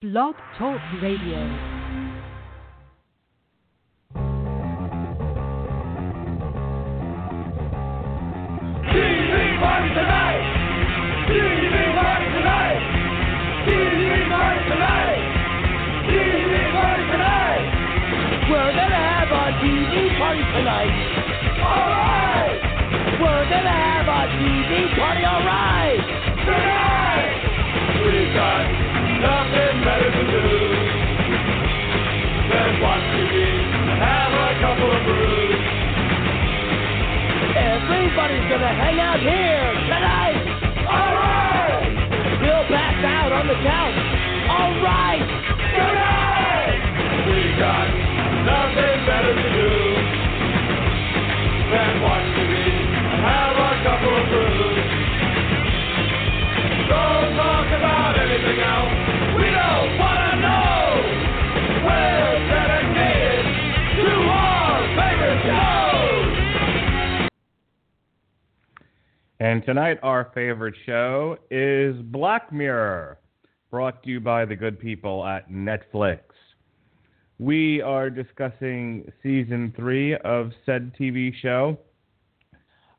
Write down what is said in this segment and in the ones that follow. Blog Talk Radio. Everybody's gonna hang out here tonight. All right. We'll pass out on the couch. All right. Good night. We got nothing better to do than watch TV and have a couple of brews. Don't talk about anything else. We don't wanna know. We're dedicated to our favorite show. And tonight, our favorite show is Black Mirror, brought to you by the good people at Netflix. We are discussing Season 3 of said TV show.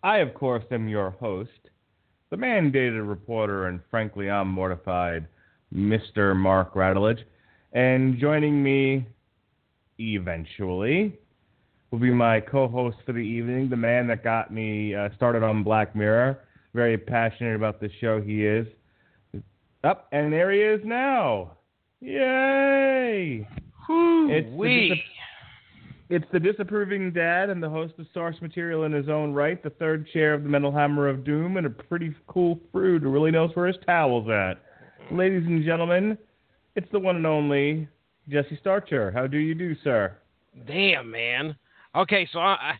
I, of course, am your host, the mandated reporter, and frankly, I'm mortified, Mr. Mark Radulich. And joining me, eventually, will be my co-host for the evening, the man that got me started on Black Mirror. Very passionate about the show he is. Up, and there he is now. Yay! It's the disapproving dad and the host of Source Material in his own right, the third chair of the Metal Hammer of Doom, and a pretty cool prude who really knows where his towel's at. Ladies and gentlemen, it's the one and only Jesse Starcher. How do you do, sir? Damn, man. Okay, so I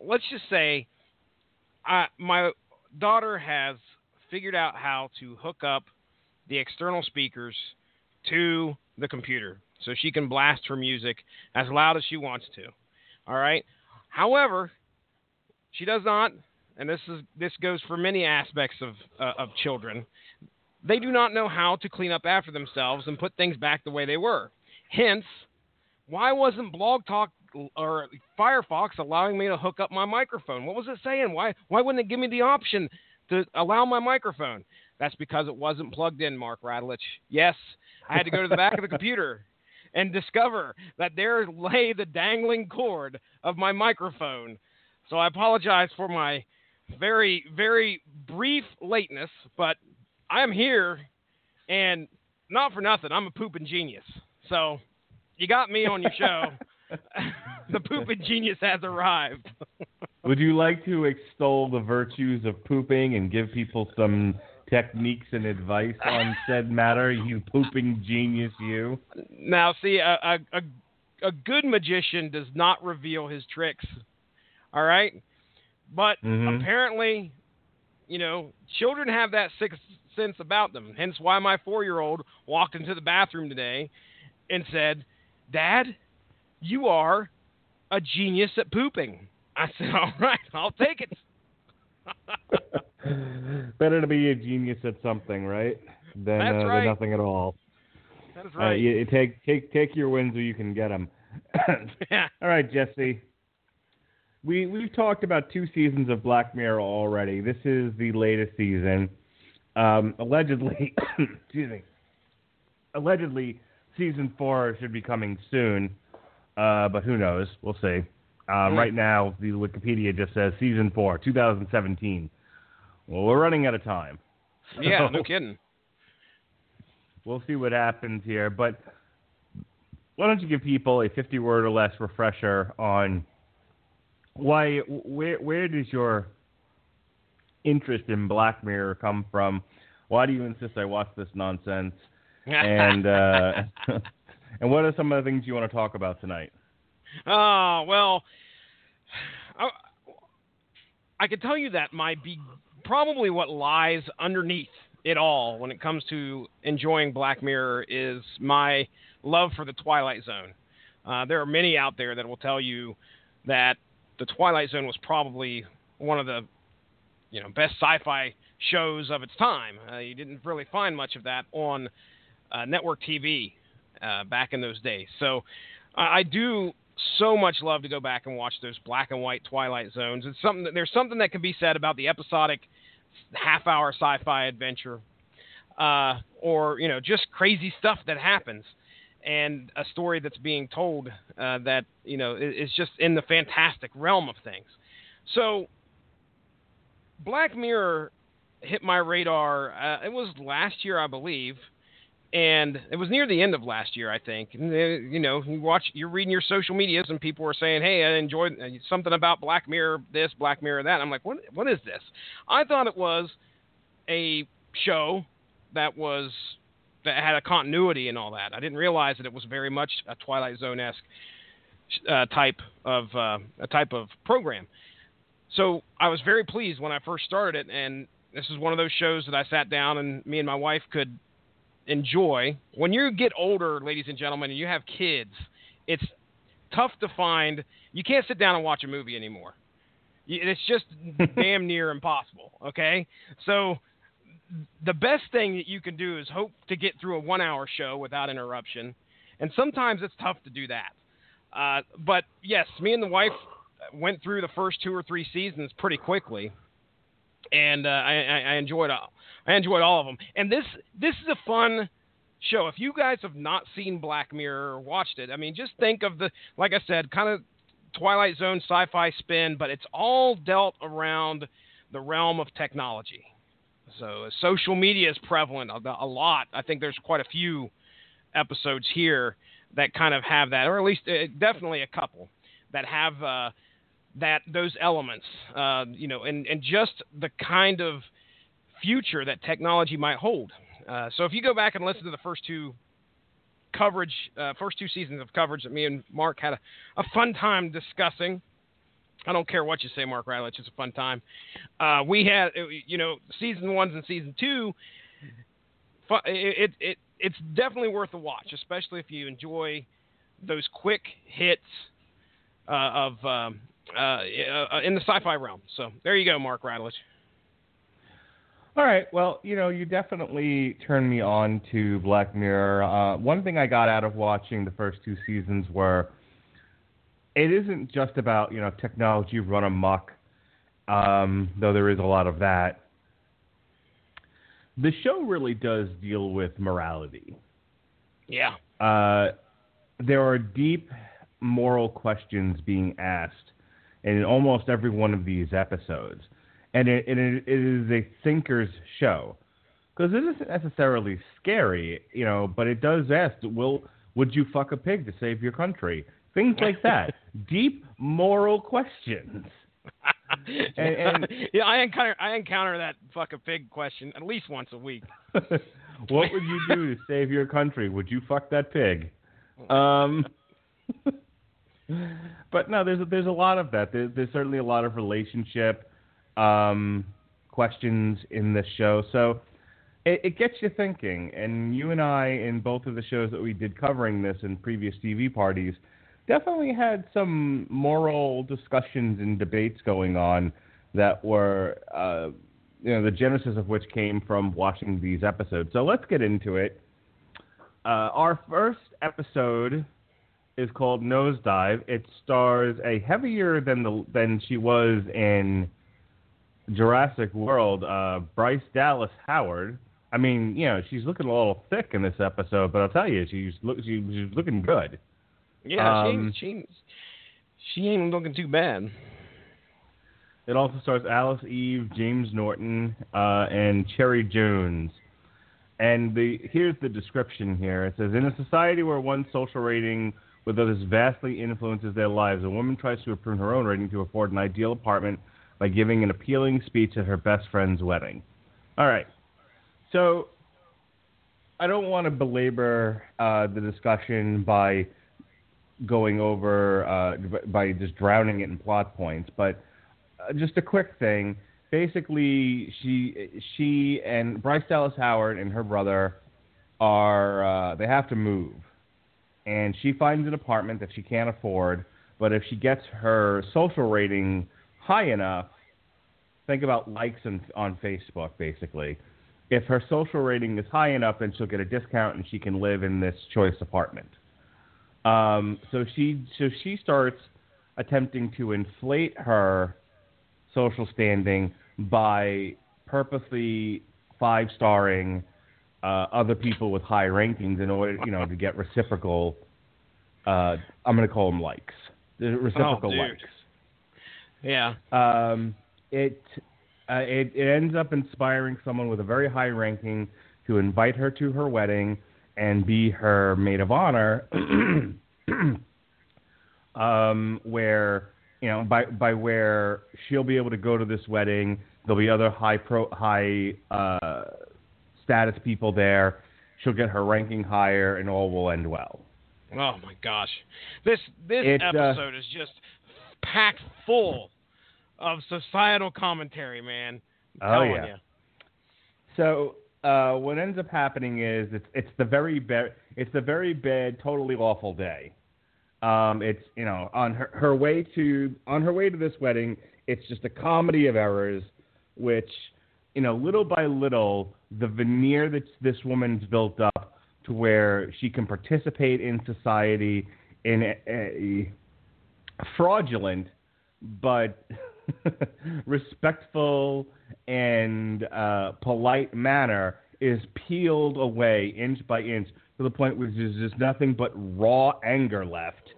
let's just say my daughter has figured out how to hook up the external speakers to the computer so she can blast her music as loud as she wants to. All right? However, she does not, and this goes for many aspects of children, they do not know how to clean up after themselves and put things back the way they were. Hence, why wasn't Blog Talk or Firefox allowing me to hook up my microphone? What was it saying? Why wouldn't it give me the option to allow my microphone? That's because it wasn't plugged in, Mark Radulich. Yes, I had to go to the back of the computer and discover that there lay the dangling cord of my microphone. So I apologize for my very, very brief lateness, but I am here, and not for nothing, I'm a pooping genius. So you got me on your show. The pooping genius has arrived. Would you like to extol the virtues of pooping and give people some techniques and advice on said matter, you pooping genius, you? Now, see, a good magician does not reveal his tricks, all right? But apparently, you know, children have that sixth sense about them, hence why my 4-year-old walked into the bathroom today and said, "Dad, you are a genius at pooping." I said, "All right, I'll take it." Better to be a genius at something, right? Than nothing at all. That's right. You take your wins where you can get them. Yeah. All right, Jesse. We've talked about 2 seasons of Black Mirror already. This is the latest season. Allegedly, excuse me. Allegedly, season 4 should be coming soon. But who knows? We'll see. Right now, the Wikipedia just says Season 4, 2017. Well, we're running out of time. So yeah, no kidding. We'll see what happens here. But why don't you give people a 50-word or less refresher on where does your interest in Black Mirror come from? Why do you insist I watch this nonsense? And and what are some of the things you want to talk about tonight? Well, I can tell you that might be probably what lies underneath it all when it comes to enjoying Black Mirror is my love for the Twilight Zone. There are many out there that will tell you that the Twilight Zone was probably one of the best sci-fi shows of its time. You didn't really find much of that on network TV back in those days. So I do so much love to go back and watch those black and white Twilight Zones. It's something that, there's something that can be said about the episodic half-hour sci-fi adventure or, you know, just crazy stuff that happens and a story that's being told that, you know, is just in the fantastic realm of things. So Black Mirror hit my radar. It was last year, I believe. And it was near the end of last year, I think. And, you know, you're reading your social medias, and people are saying, "Hey, I enjoyed something about Black Mirror this, Black Mirror that." And I'm like, "What is this?" I thought it was a show that had a continuity and all that. I didn't realize that it was very much a Twilight Zone-esque type of program. So I was very pleased when I first started it, and this is one of those shows that I sat down and me and my wife could enjoy. When you get older, ladies and gentlemen, and you have kids, it's tough to find. You can't sit down and watch a movie anymore. It's just damn near impossible. Okay, so the best thing that you can do is hope to get through a 1-hour show without interruption, and sometimes it's tough to do that. But yes, me and the wife went through the first 2 or 3 seasons pretty quickly, and I enjoyed it. I enjoyed all of them. And this is a fun show. If you guys have not seen Black Mirror or watched it, I mean, just think of the, like I said, kind of Twilight Zone sci-fi spin, but it's all dealt around the realm of technology. So social media is prevalent a lot. I think there's quite a few episodes here that kind of have that, or at least definitely a couple that have those elements, you know, and just the kind of future that technology might hold. So if you go back and listen to the first two seasons of coverage that me and Mark had a fun time discussing, I don't care what you say, Mark Riley, it's just a fun time. We had, you know, season 1 and season 2. It's definitely worth a watch, especially if you enjoy those quick hits in the sci-fi realm. So there you go, Mark Riley. All right. Well, you know, you definitely turned me on to Black Mirror. One thing I got out of watching the first 2 seasons were it isn't just about, you know, technology run amok, though there is a lot of that. The show really does deal with morality. Yeah. There are deep moral questions being asked in almost every one of these episodes. And it is a thinker's show, because it isn't necessarily scary, you know, but it does ask, would you fuck a pig to save your country? Things like that. Deep moral questions. and yeah, I encounter that fuck a pig question at least once a week. What would you do to save your country? Would you fuck that pig? But no, there's a lot of that. There's certainly a lot of relationship questions in this show. So it gets you thinking, and you and I, in both of the shows that we did covering this in previous TV parties, definitely had some moral discussions and debates going on that were, you know, the genesis of which came from watching these episodes. So let's get into it. Our first episode is called Nosedive. It stars a heavier than she was in Jurassic World, Bryce Dallas Howard. I mean, you know, she's looking a little thick in this episode, but I'll tell you, she's looking good. Yeah, she ain't looking too bad. It also stars Alice Eve, James Norton, and Cherry Jones. And here's the description here. It says, in a society where one's social rating with others vastly influences their lives, a woman tries to improve her own rating to afford an ideal apartment by giving an appealing speech at her best friend's wedding. All right. So I don't want to belabor the discussion by going over, by just drowning it in plot points, but just a quick thing. Basically, she and Bryce Dallas Howard and her brother are, they have to move. And she finds an apartment that she can't afford, but if she gets her social rating high enough, think about likes on Facebook, basically, if her social rating is high enough, then she'll get a discount and she can live in this choice apartment. So she starts attempting to inflate her social standing by purposely five-starring other people with high rankings in order, you know, to get reciprocal. I'm going to call them likes. Reciprocal likes. Yeah. It ends up inspiring someone with a very high ranking to invite her to her wedding and be her maid of honor, where, you know, by where she'll be able to go to this wedding. There'll be other high status people there. She'll get her ranking higher, and all will end well. Oh my gosh, this episode is just packed full of societal commentary, man. I'm telling you. So what ends up happening is it's the very bad, totally awful day. It's, you know, on her way to this wedding, it's just a comedy of errors, which, you know, little by little, the veneer that this woman's built up to where she can participate in society in a fraudulent but respectful and polite manner is peeled away inch by inch to the point where there's just nothing but raw anger left.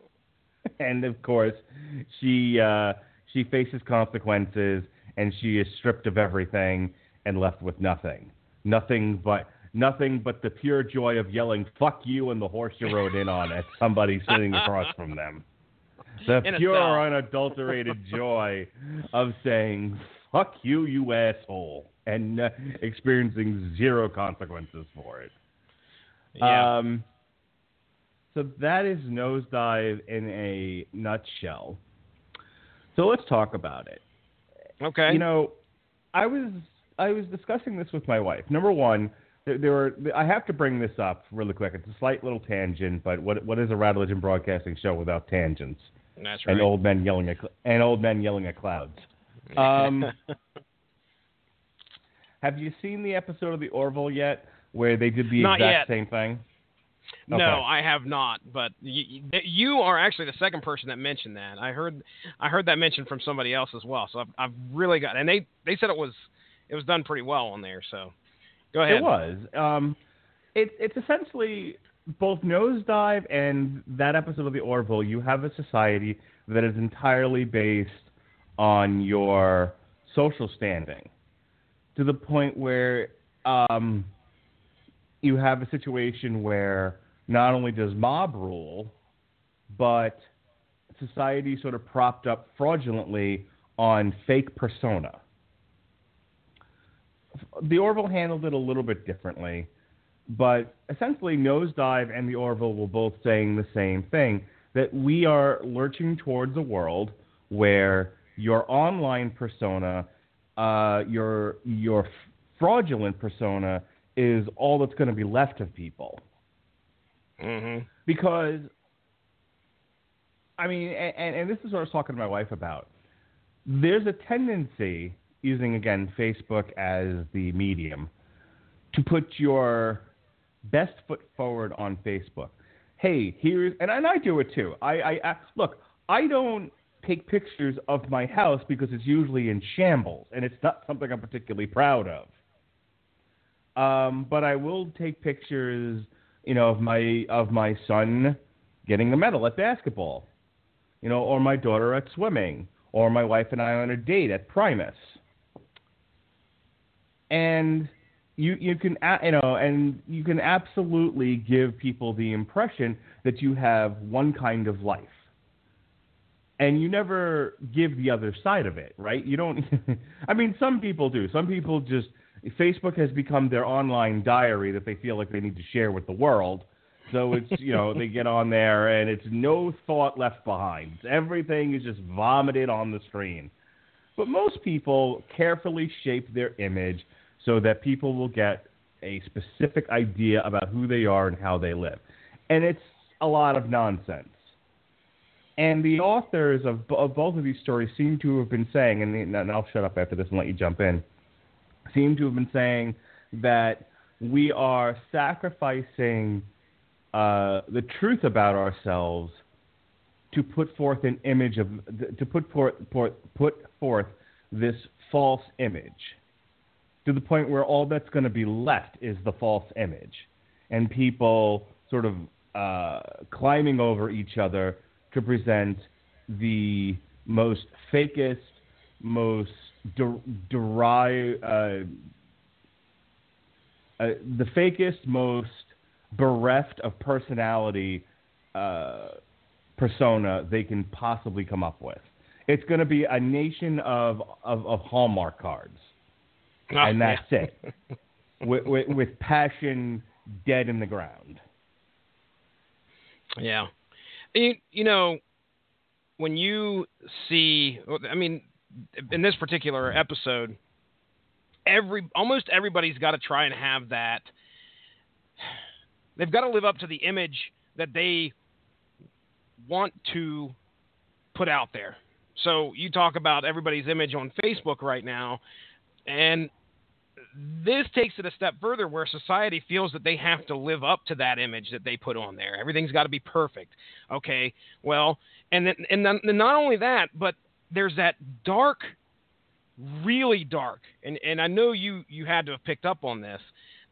And, of course, she faces consequences, and she is stripped of everything and left with nothing. Nothing but the pure joy of yelling, "Fuck you," and the horse you rode in on at somebody sitting across from them. The pure, unadulterated joy of saying, "Fuck you, you asshole," and experiencing zero consequences for it. Yeah. So that is Nosedive in a nutshell. So let's talk about it. Okay. You know, I was discussing this with my wife. Number one, I have to bring this up really quick. It's a slight little tangent, but what is a Rattlegion broadcasting show without tangents? That's right. And old men yelling at clouds. Have you seen the episode of The Orville yet, where they did the exact same thing? Okay. No, I have not. But you are actually the second person that mentioned that. I heard that mentioned from somebody else as well. So I've really got, and they said it was done pretty well on there. So go ahead. It was. It's essentially both Nosedive and that episode of The Orville. You have a society that is entirely based on your social standing, to the point where you have a situation where not only does mob rule, but society sort of propped up fraudulently on fake persona. The Orville handled it a little bit differently, but essentially Nosedive and The Orville were both saying the same thing, that we are lurching towards a world where your online persona, your fraudulent persona, is all that's going to be left of people. Mm-hmm. Because, I mean, and this is what I was talking to my wife about. There's a tendency, using, again, Facebook as the medium, to put your best foot forward on Facebook. Hey, here's... And I do it, too. Look, I don't take pictures of my house because it's usually in shambles, and it's not something I'm particularly proud of. But I will take pictures, you know, of my son getting a medal at basketball, you know, or my daughter at swimming, or my wife and I on a date at Primus. And you can absolutely give people the impression that you have one kind of life, and you never give the other side of it, right? You don't. I mean, some people do. Some people just. Facebook has become their online diary that they feel like they need to share with the world. So it's, you know, they get on there and it's no thought left behind. Everything is just vomited on the screen. But most people carefully shape their image so that people will get a specific idea about who they are and how they live. And it's a lot of nonsense. And the authors of both of these stories seem to have been saying, and I'll shut up after this and let you jump in, seem to have been saying that we are sacrificing the truth about ourselves to put forth an image of to put forth this false image, to the point where all that's going to be left is the false image, and people sort of climbing over each other to present the most fakest, most the fakest, most bereft of personality persona they can possibly come up with. It's going to be a nation of Hallmark cards, and that's it, with passion dead in the ground. Yeah. You know, when you see, I mean, in this particular episode, almost everybody's got to try and have that. They've got to live up to the image that they want to put out there. So you talk about everybody's image on Facebook right now, and this takes it a step further where society feels that they have to live up to that image that they put on there. Everything's got to be perfect. Okay, well, and then not only that, but there's that dark, really dark, and I know you had to have picked up on this,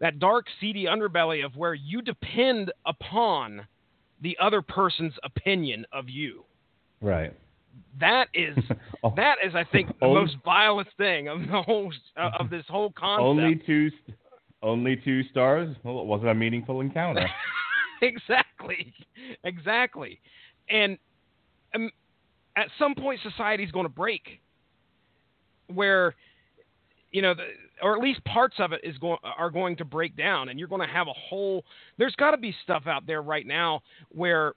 that dark, seedy underbelly of where you depend upon the other person's opinion of you. Right. That is, I think, the most vilest thing of the whole of this whole concept. Only two stars. Well, it wasn't a meaningful encounter. Exactly. And at some point, society's going to break, where or at least parts of it are going to break down, and you're going to have a whole. There's got to be stuff out there right now where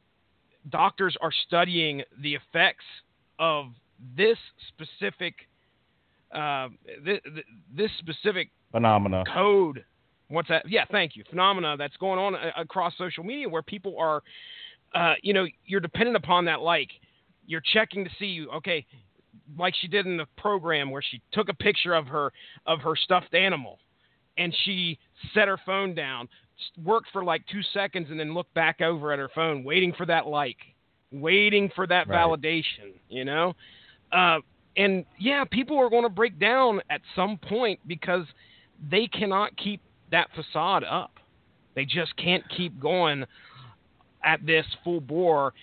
doctors are studying the effects of this specific phenomena code. What's that? Yeah, thank you. Phenomena that's going on across social media where people are, you're dependent upon that like. You're checking to see, okay, like she did in the program where she took a picture of her stuffed animal and she set her phone down, worked for like 2 seconds and then looked back over at her phone, waiting for that like, waiting for that validation, and yeah, people are going to break down at some point because they cannot keep that facade up. They just can't keep going at this full bore.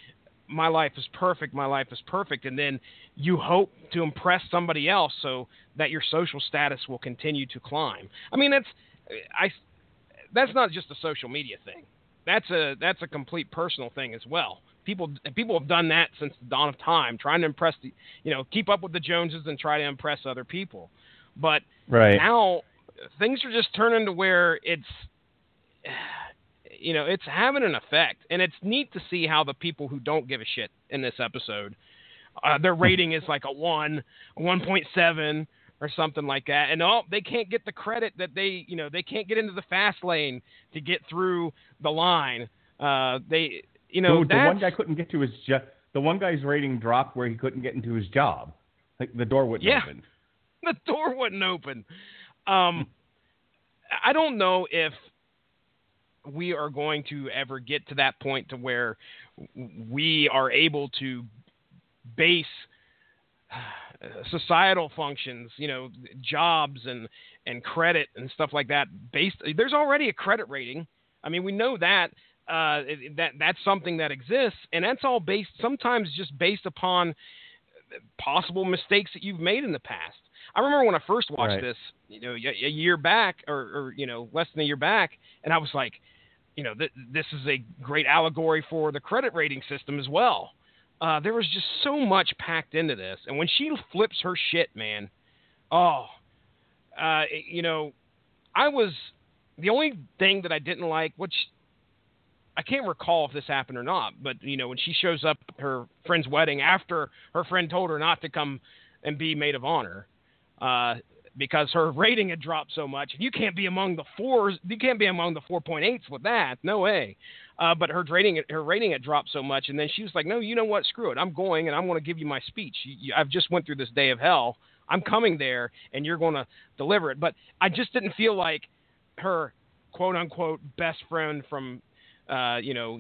My life is perfect. My life is perfect. And then you hope to impress somebody else so that your social status will continue to climb. I mean, that's not just a social media thing. That's a complete personal thing as well. People have done that since the dawn of time, trying to impress keep up with the Joneses and try to impress other people. But now things are just turning to where it's having an effect, and it's neat to see how the people who don't give a shit in this episode, their rating is like a 1.7 or something like that. And they can't get the credit that they can't get into the fast lane to get through the line. The one guy couldn't get to his job. The one guy's rating dropped where he couldn't get into his job. Like the door wouldn't open. The door wouldn't open. I don't know if we are going to ever get to that point to where we are able to base societal functions, jobs and credit and stuff like that. There's already a credit rating. I mean, we know that that's something that exists, and that's all based upon possible mistakes that you've made in the past. I remember when I first watched this, a year back or less than a year back. And I was like, this is a great allegory for the credit rating system as well. There was just so much packed into this. And when she flips her shit, man, the only thing that I didn't like, which I can't recall if this happened or not, but when she shows up at her friend's wedding after her friend told her not to come and be maid of honor, because her rating had dropped so much, and you can't be among the 4.8s with that. No way. But her rating had dropped so much. And then she was like, no, you know what? Screw it. I'm going, and I'm going to give you my speech. I've just went through this day of hell. I'm coming there and you're going to deliver it. But I just didn't feel like her quote unquote best friend from,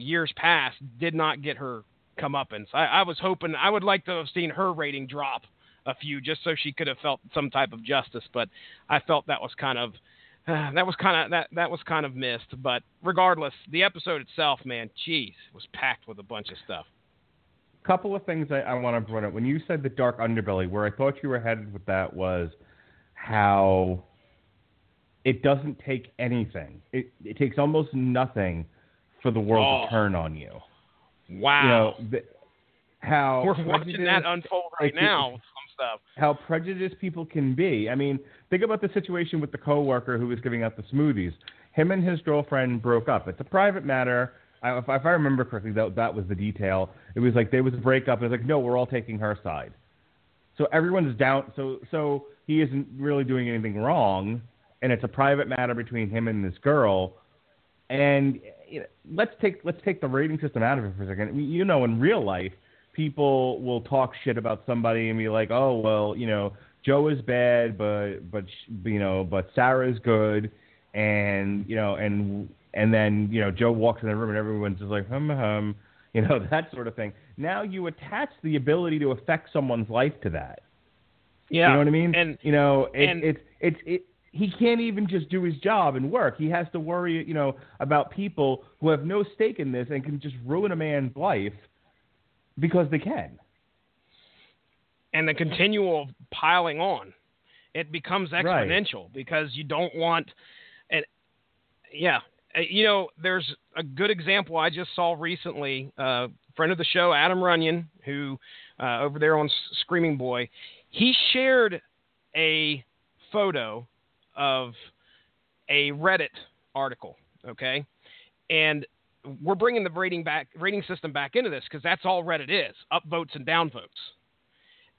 years past did not get her comeuppance. I was hoping, I would like to have seen her rating drop a few just so she could have felt some type of justice. But I felt that was kind of, that was kind of missed. But regardless, the episode itself, man, geez, was packed with a bunch of stuff. Couple of things I want to bring up. When you said the dark underbelly, where I thought you were headed with that was how it doesn't take anything. It takes almost nothing for the world to turn on you. Wow. You know, how we're watching that unfold right now. Some stuff. How prejudiced people can be. I mean, think about the situation with the coworker who was giving out the smoothies. Him and his girlfriend broke up. It's a private matter. If I remember correctly, that was the detail. It was like there was a breakup, and it was like, no, we're all taking her side. So everyone's down. So he isn't really doing anything wrong, and it's a private matter between him and this girl. And you know, let's take the rating system out of it for a second. You know, in real life, people will talk shit about somebody and be like, oh well, you know, Joe is bad, but Sarah's good, And then, you know, Joe walks in the room and everyone's just like, you know, that sort of thing. Now you attach the ability to affect someone's life to that. Yeah. You know what I mean? And, you know, he can't even just do his job and work. He has to worry, you know, about people who have no stake in this and can just ruin a man's life because they can. And the continual piling on, it becomes exponential because you don't want an. Yeah. You know, there's a good example I just saw recently. Friend of the show, Adam Runyon, who over there on Screaming Boy, he shared a photo of a Reddit article. Okay, and we're bringing the rating system back into this because that's all Reddit is: upvotes and downvotes.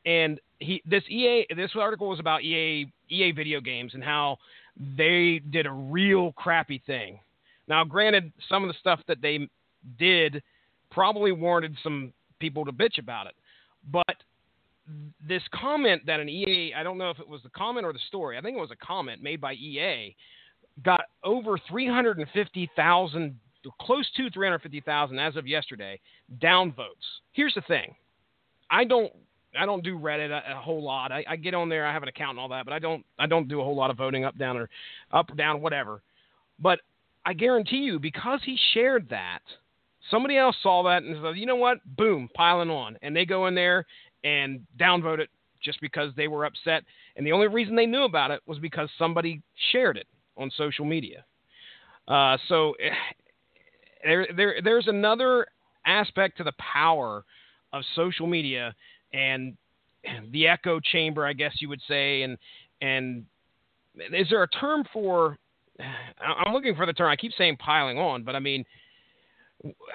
And this article was about EA video games and how they did a real crappy thing. Now, granted, some of the stuff that they did probably warranted some people to bitch about it. But this comment that an EA, I don't know if it was the comment or the story, I think it was a comment made by EA, got over 350,000, close to 350,000 as of yesterday, downvotes. Here's the thing. I don't do Reddit a whole lot. I get on there. I have an account and all that, but I don't do a whole lot of voting up or down, whatever. But I guarantee you, because he shared that, somebody else saw that and said, you know what? Boom, piling on. And they go in there and downvote it just because they were upset. And the only reason they knew about it was because somebody shared it on social media. So there's another aspect to the power of social media and the echo chamber, I guess you would say. And is there a term for, I'm looking for the term. I keep saying piling on, but I mean,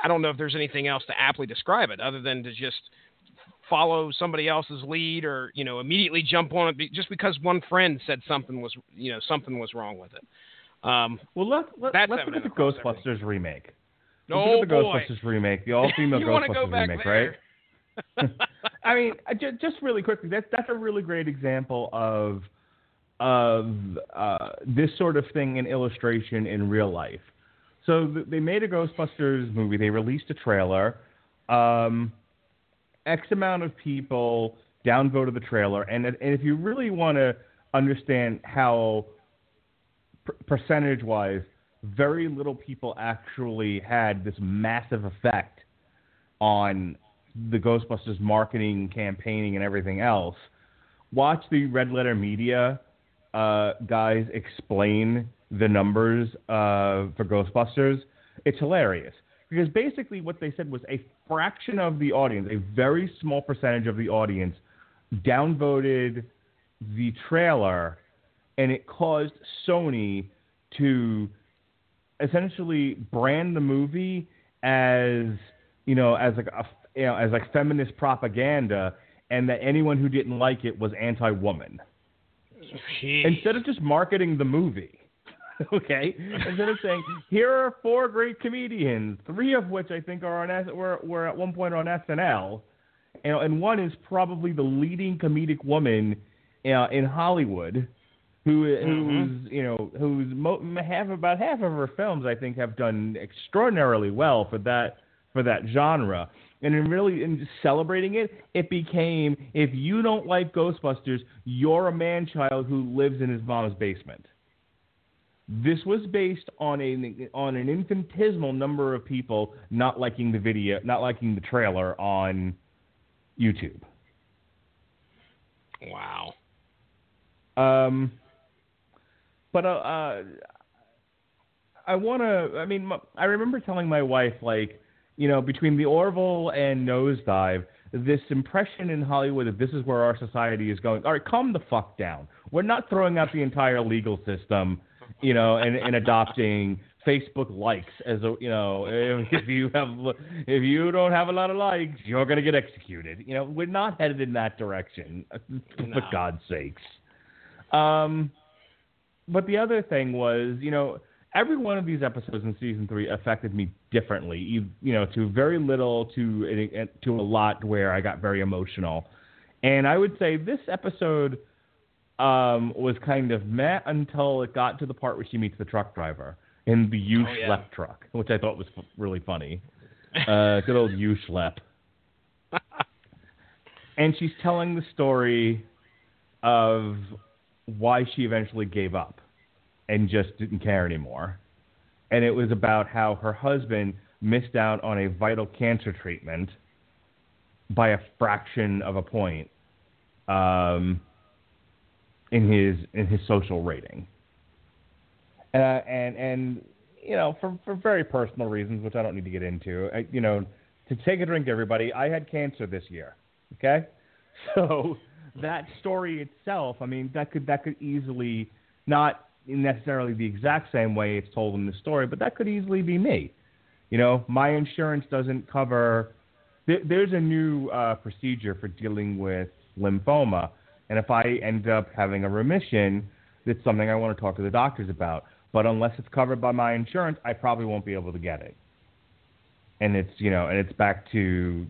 I don't know if there's anything else to aptly describe it other than to just follow somebody else's lead or, you know, immediately jump on it just because one friend said something was wrong with it. Well, let's look at the Ghostbusters remake. No, the Ghostbusters remake, the all-female Ghostbusters remake, right? I mean, just really quickly, that's a really great example of this sort of thing in illustration in real life. So they made a Ghostbusters movie. They released a trailer. X amount of people downvoted the trailer, and if you really want to understand how percentage-wise very little people actually had this massive effect on the Ghostbusters marketing, campaigning, and everything else, watch the Red Letter Media guys explain the numbers for Ghostbusters. It's hilarious because basically what they said was a fraction of the audience, a very small percentage of the audience, downvoted the trailer, and it caused Sony to essentially brand the movie as, you know, as like a, you know, as like feminist propaganda, and that anyone who didn't like it was anti-woman. Jeez. Instead of just marketing the movie, okay? Instead of saying, here are 4 great comedians, 3 of which I think are on were at one point on SNL, and one is probably the leading comedic woman in Hollywood, who's half of her films, I think, have done extraordinarily well for that genre. And in celebrating it, it became, if you don't like Ghostbusters, you're a man-child who lives in his mama's basement. This was based on an infinitesimal number of people not liking the trailer on YouTube. Wow. But I remember telling my wife, like, you know, between The Orville and Nosedive, this impression in Hollywood that this is where our society is going. All right, calm the fuck down. We're not throwing out the entire legal system, you know, and adopting Facebook likes as a, you know, if you don't have a lot of likes, you're going to get executed. You know, we're not headed in that direction, for God's sakes. But the other thing was, you know, every one of these episodes in season 3 affected me differently, to very little to a lot, where I got very emotional. And I would say this episode was kind of meh until it got to the part where she meets the truck driver in the U-Schlep truck, which I thought was really funny. Good old U-Schlep. And she's telling the story of why she eventually gave up and just didn't care anymore. And it was about how her husband missed out on a vital cancer treatment by a fraction of a point in his social rating. And you know, for very personal reasons, which I don't need to get into, to take a drink, everybody, I had cancer this year. Okay. So that story itself, I mean, that could easily, not necessarily the exact same way it's told in the story, but that could easily be me. You know, my insurance doesn't cover... There's a new procedure for dealing with lymphoma, and if I end up having a remission, that's something I want to talk to the doctors about. But unless it's covered by my insurance, I probably won't be able to get it. And it's back to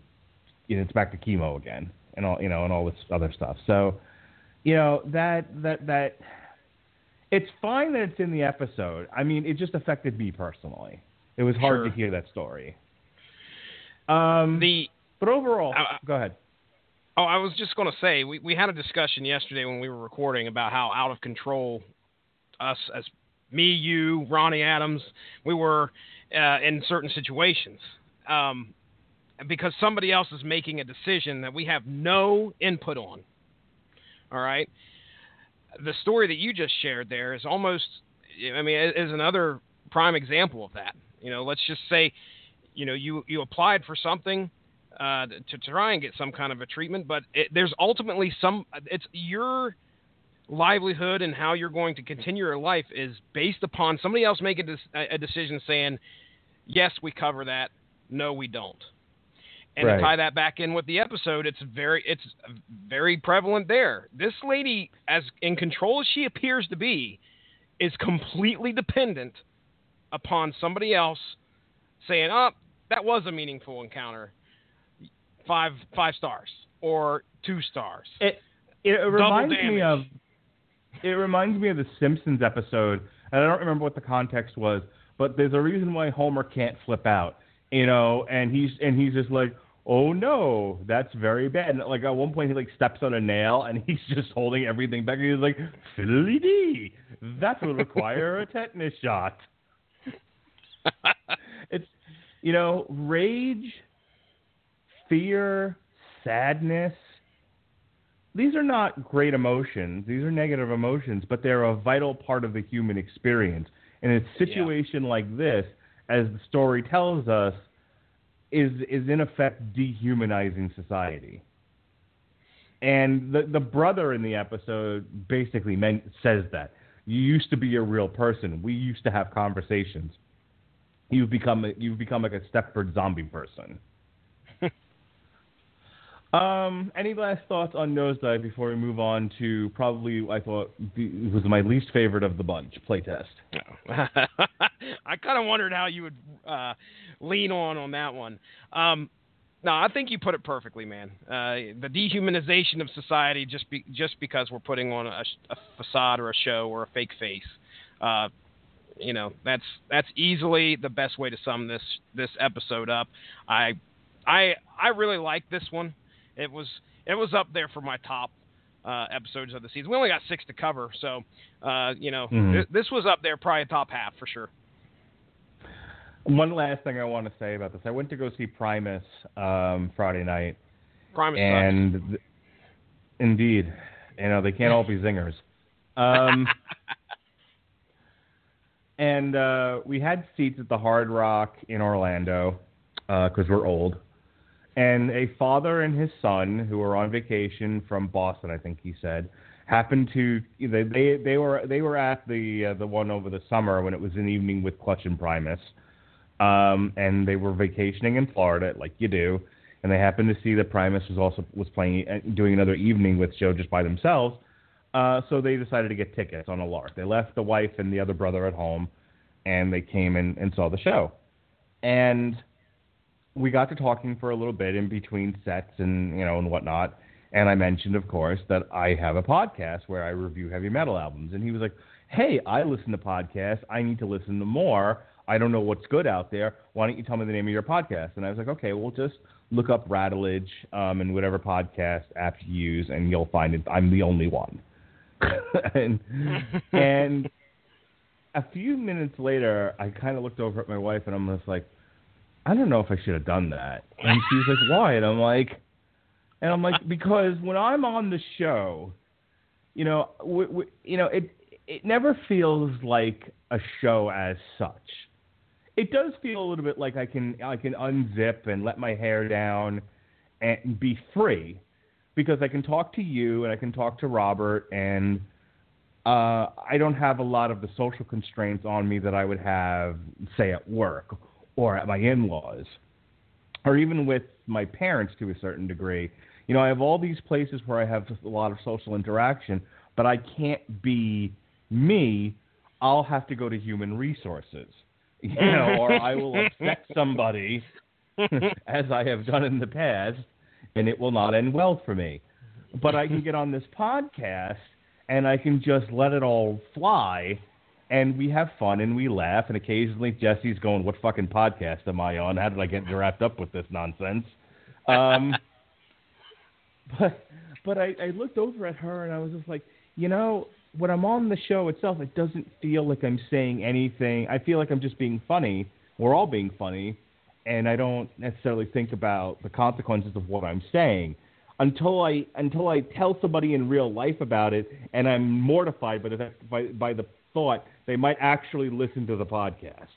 chemo again, and all this other stuff. So, you know, that it's fine that it's in the episode. I mean, it just affected me personally. It was hard to hear that story. But overall, go ahead. Oh, I was just going to say, we had a discussion yesterday when we were recording about how out of control us, as me, you, Ronnie Adams, we were in certain situations. Because somebody else is making a decision that we have no input on. All right? The story that you just shared there is almost, I mean, is another prime example of that. You know, let's just say, you know, you applied for something to try and get some kind of a treatment, but there's ultimately it's your livelihood and how you're going to continue your life is based upon somebody else making a decision saying, yes, we cover that. No, we don't. And right. To tie that back in with the episode, it's very prevalent there. This lady, as in control as she appears to be, is completely dependent upon somebody else saying, oh, that was a meaningful encounter. Five stars or 2 stars. It reminds me of the Simpsons episode, and I don't remember what the context was, but there's a reason why Homer can't flip out. You know, and he's just like, oh no, that's very bad. And like at one point he like steps on a nail and he's just holding everything back. And he's like, fiddly dee, that will require a tetanus shot. It's, you know, rage, fear, sadness. These are not great emotions. These are negative emotions, but they're a vital part of the human experience. In a situation like this, as the story tells us, is in effect dehumanizing society. And the brother in the episode basically says that. You used to be a real person. We used to have conversations. You've become like a Stepford zombie person. Any last thoughts on Nosedive before we move on to probably, I thought, it was my least favorite of the bunch, Playtest? Oh. I kind of wondered how you would lean on that one. No, I think you put it perfectly, man. The dehumanization of society just because we're putting on a facade or a show or a fake face. You know, that's easily the best way to sum this episode up. I really like this one. It was up there for my top episodes of the season. We only got 6 to cover, so you know, this was up there, probably top half for sure. One last thing I want to say about this. I went to go see Primus Friday night. Primus and sucks. Indeed. You know, they can't all be zingers. And we had seats at the Hard Rock in Orlando because we're old. And a father and his son who were on vacation from Boston, I think he said, happened to they were at the one over the summer when it was an evening with Clutch and Primus. And they were vacationing in Florida, like you do, and they happened to see that Primus was playing, doing another evening with Joe just by themselves. So they decided to get tickets on a lark. They left the wife and the other brother at home, and they came in and saw the show. And we got to talking for a little bit in between sets and, you know, and whatnot. And I mentioned, of course, that I have a podcast where I review heavy metal albums. And he was like, "Hey, I listen to podcasts. I need to listen to more. I don't know what's good out there. Why don't you tell me the name of your podcast?" And I was like, okay, well, just look up Rattlage and whatever podcast app you use, and you'll find it. I'm the only one. and a few minutes later, I kind of looked over at my wife, and I'm just like, I don't know if I should have done that. And she's like, why? And I'm like, because when I'm on the show, you know, it never feels like a show as such. It does feel a little bit like I can unzip and let my hair down and be free, because I can talk to you and I can talk to Robert, and I don't have a lot of the social constraints on me that I would have, say, at work or at my in-laws or even with my parents to a certain degree. You know, I have all these places where I have just a lot of social interaction, but I can't be me. I'll have to go to human resources, you know, or I will upset somebody, as I have done in the past, and it will not end well for me. But I can get on this podcast, and I can just let it all fly, and we have fun, and we laugh, and occasionally Jesse's going, what fucking podcast am I on? How did I get wrapped up with this nonsense? But I looked over at her, and I was just like, you know, when I'm on the show itself, it doesn't feel like I'm saying anything. I feel like I'm just being funny. We're all being funny. And I don't necessarily think about the consequences of what I'm saying until I tell somebody in real life about it. And I'm mortified by the thought they might actually listen to the podcast,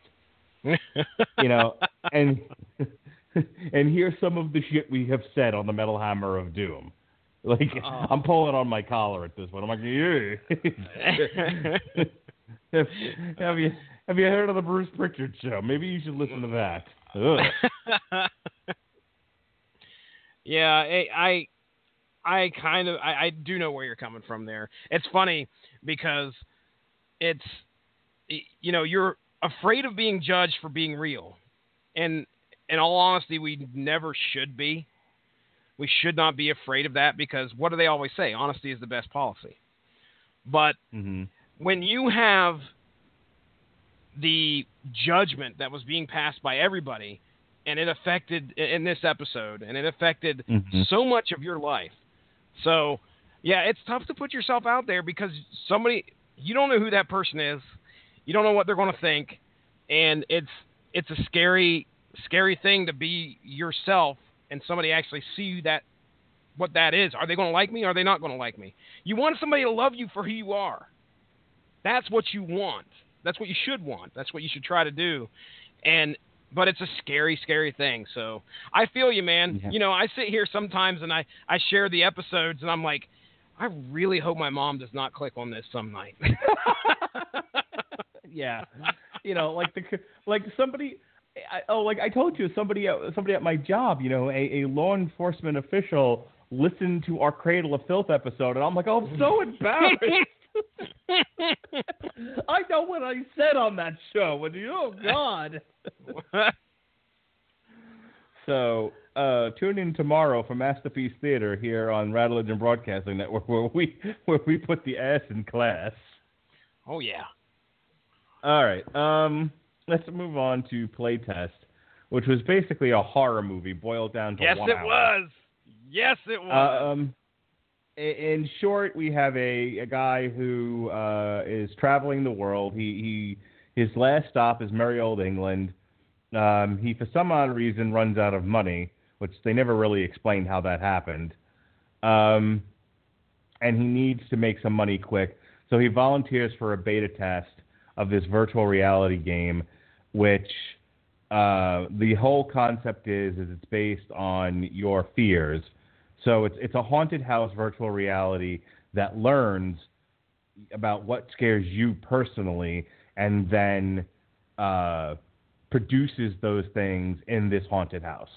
you know, and hear some of the shit we have said on the Metal Hammer of Doom. Like, I'm pulling on my collar at this one. I'm like, yeah. have you heard of the Bruce Pritchard show? Maybe you should listen to that. Yeah, I do know where you're coming from there. It's funny because it's, you know, you're afraid of being judged for being real. And in all honesty, we never should be. We should not be afraid of that, because what do they always say? Honesty is the best policy. But when you have the judgment that was being passed by everybody, and it affected in this episode, and it affected so much of your life. So, yeah, it's tough to put yourself out there, because somebody, you don't know who that person is. You don't know what they're going to think. And it's a scary, scary thing to be yourself, and somebody actually see that, what that is. Are they going to like me? Are they not going to like me? You want somebody to love you for who you are. That's what you want. That's what you should want. That's what you should try to do. But it's a scary, scary thing. So I feel you, man. Yeah. You know, I sit here sometimes and I share the episodes, and I'm like, I really hope my mom does not click on this some night. Yeah. You know, like somebody... I told you, somebody at my job, you know, a law enforcement official listened to our Cradle of Filth episode, and I'm like, oh, I'm so embarrassed. I know what I said on that show. Oh, God. So, Tune in tomorrow for Masterpiece Theater here on Rattledge and Broadcasting Network, where we put the ass in class. Oh yeah. All right. Let's move on to Playtest, which was basically a horror movie boiled down to 1 hour. Yes, it was. In short, we have a guy who is traveling the world. His last stop is merry old England. He, for some odd reason, runs out of money, which they never really explained how that happened. And he needs to make some money quick. So he volunteers for a beta test of this virtual reality game, which the whole concept is it's based on your fears. So it's a haunted house virtual reality that learns about what scares you personally and then produces those things in this haunted house.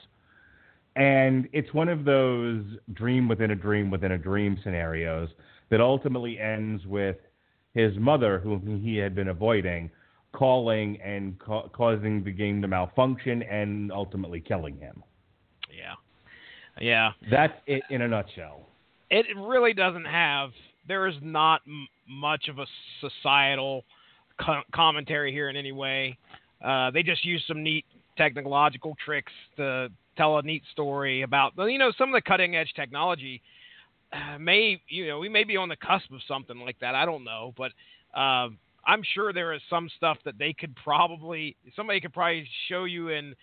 And it's one of those dream within a dream within a dream scenarios that ultimately ends with his mother, whom he had been avoiding, calling and causing the game to malfunction and ultimately killing him. Yeah. Yeah. That's it in a nutshell. It really doesn't have... There is not much of a societal commentary here in any way. They just use some neat technological tricks to tell a neat story about... You know, some of the cutting-edge technology we may be on the cusp of something like that. I don't know, but I'm sure there is some stuff that they could probably... Somebody could probably show you in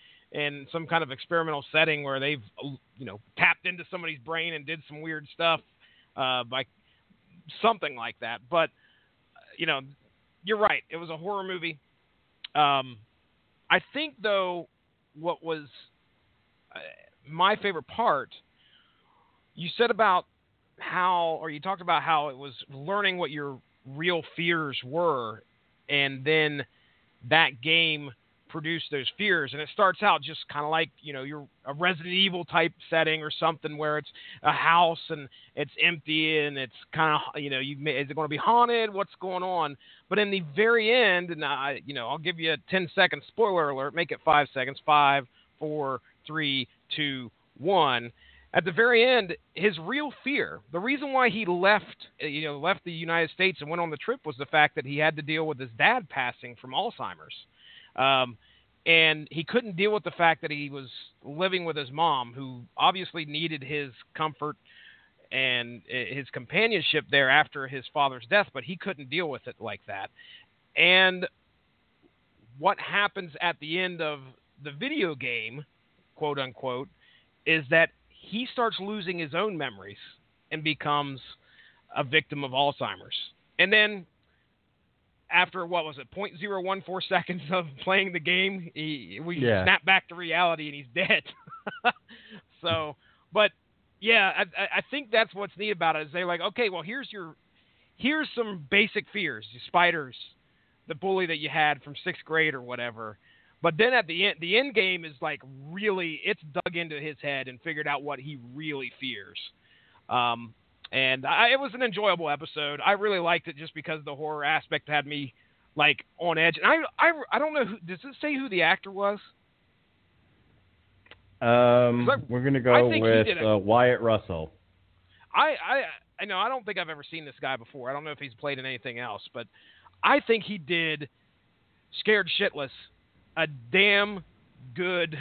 some kind of experimental setting where they've, tapped into somebody's brain and did some weird stuff by something like that. But, you're right. It was a horror movie. I think, though, what was my favorite part, you talked about how it was learning what your real fears were, and then that game produced those fears. And it starts out just kind of like, you're a Resident Evil type setting or something where it's a house and it's empty and it's kind of, is it going to be haunted? What's going on? But in the very end, and I'll give you a 10-second spoiler alert, make it 5 seconds, 5, 4, 3, 2, 1. At the very end, his real fear, the reason why he left the United States and went on the trip was the fact that he had to deal with his dad passing from Alzheimer's. And he couldn't deal with the fact that he was living with his mom, who obviously needed his comfort and his companionship there after his father's death, but he couldn't deal with it like that. And what happens at the end of the video game, quote unquote, is that he starts losing his own memories and becomes a victim of Alzheimer's. And then after, 0.014 seconds of playing the game, we snap back to reality and he's dead. So, but yeah, I think that's what's neat about it is they're like, okay, well, here's some basic fears, your spiders, the bully that you had from 6th grade or whatever. But then at the end game is like really, it's dug into his head and figured out what he really fears. And it was an enjoyable episode. I really liked it just because the horror aspect had me like on edge. And I don't know, does it say who the actor was? We're gonna go with Wyatt Russell. I know I don't think I've ever seen this guy before. I don't know if he's played in anything else, but I think he did Scared Shitless a damn good.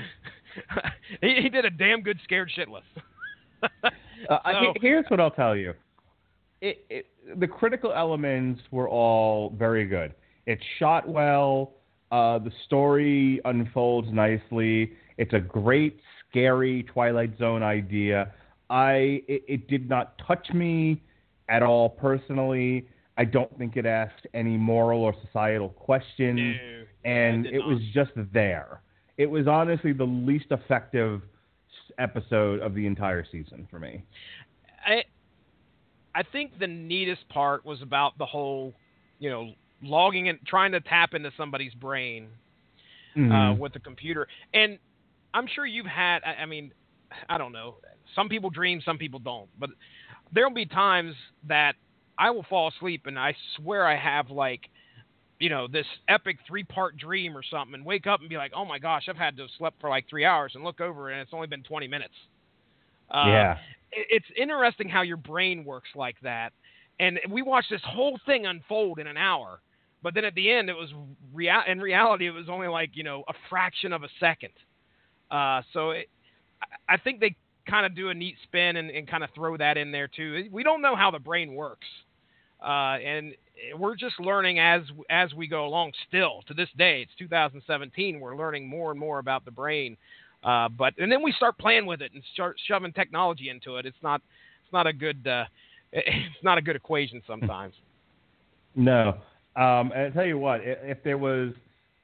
he did a damn good Scared Shitless. Here's what I'll tell you. The critical elements were all very good. It's shot well. The story unfolds nicely. It's a great, scary Twilight Zone idea. It did not touch me at all personally. I don't think it asked any moral or societal questions. No, and it was just there. It was honestly the least effective episode of the entire season for me. I think the neatest part was about the whole, logging and trying to tap into somebody's brain with the computer. And I'm sure you've had, I don't know. Some people dream, some people don't. But there'll be times that I will fall asleep and I swear I have like you know, this epic three-part dream or something and wake up and be like, oh, my gosh, I've had to have slept for like 3 hours and look over and it's only been 20 minutes. Yeah. It's interesting how your brain works like that. And we watched this whole thing unfold in an hour. But then at the end, it was in reality, it was only like, you know, a fraction of a second. So I think they kind of do a neat spin and kind of throw that in there, too. We don't know how the brain works. And we're just learning as we go along still. To this day, it's 2017. We're learning more and more about the brain. And then we start playing with it and start shoving technology into it. It's not a good equation sometimes. No. And I tell you what, if there was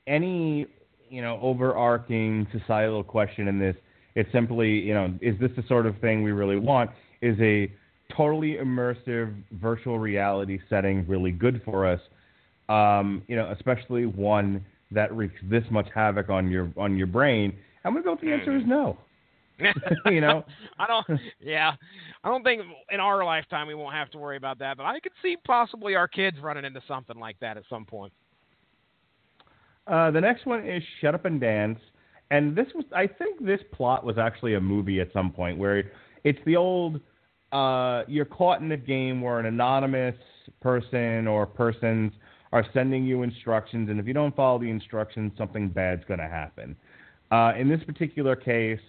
any, you know, overarching societal question in this, it's simply, you know, is this the sort of thing we really want? Is a totally immersive virtual reality setting really good for us? You know, especially one that wreaks this much havoc on your brain. And we both the answer is no. You know, I don't think in our lifetime we won't have to worry about that, but I could see possibly our kids running into something like that at some point. The next one is Shut Up and Dance, and I think this plot was actually a movie at some point where it's the old you're caught in a game where an anonymous person or persons are sending you instructions, and if you don't follow the instructions, something bad's going to happen. In this particular case,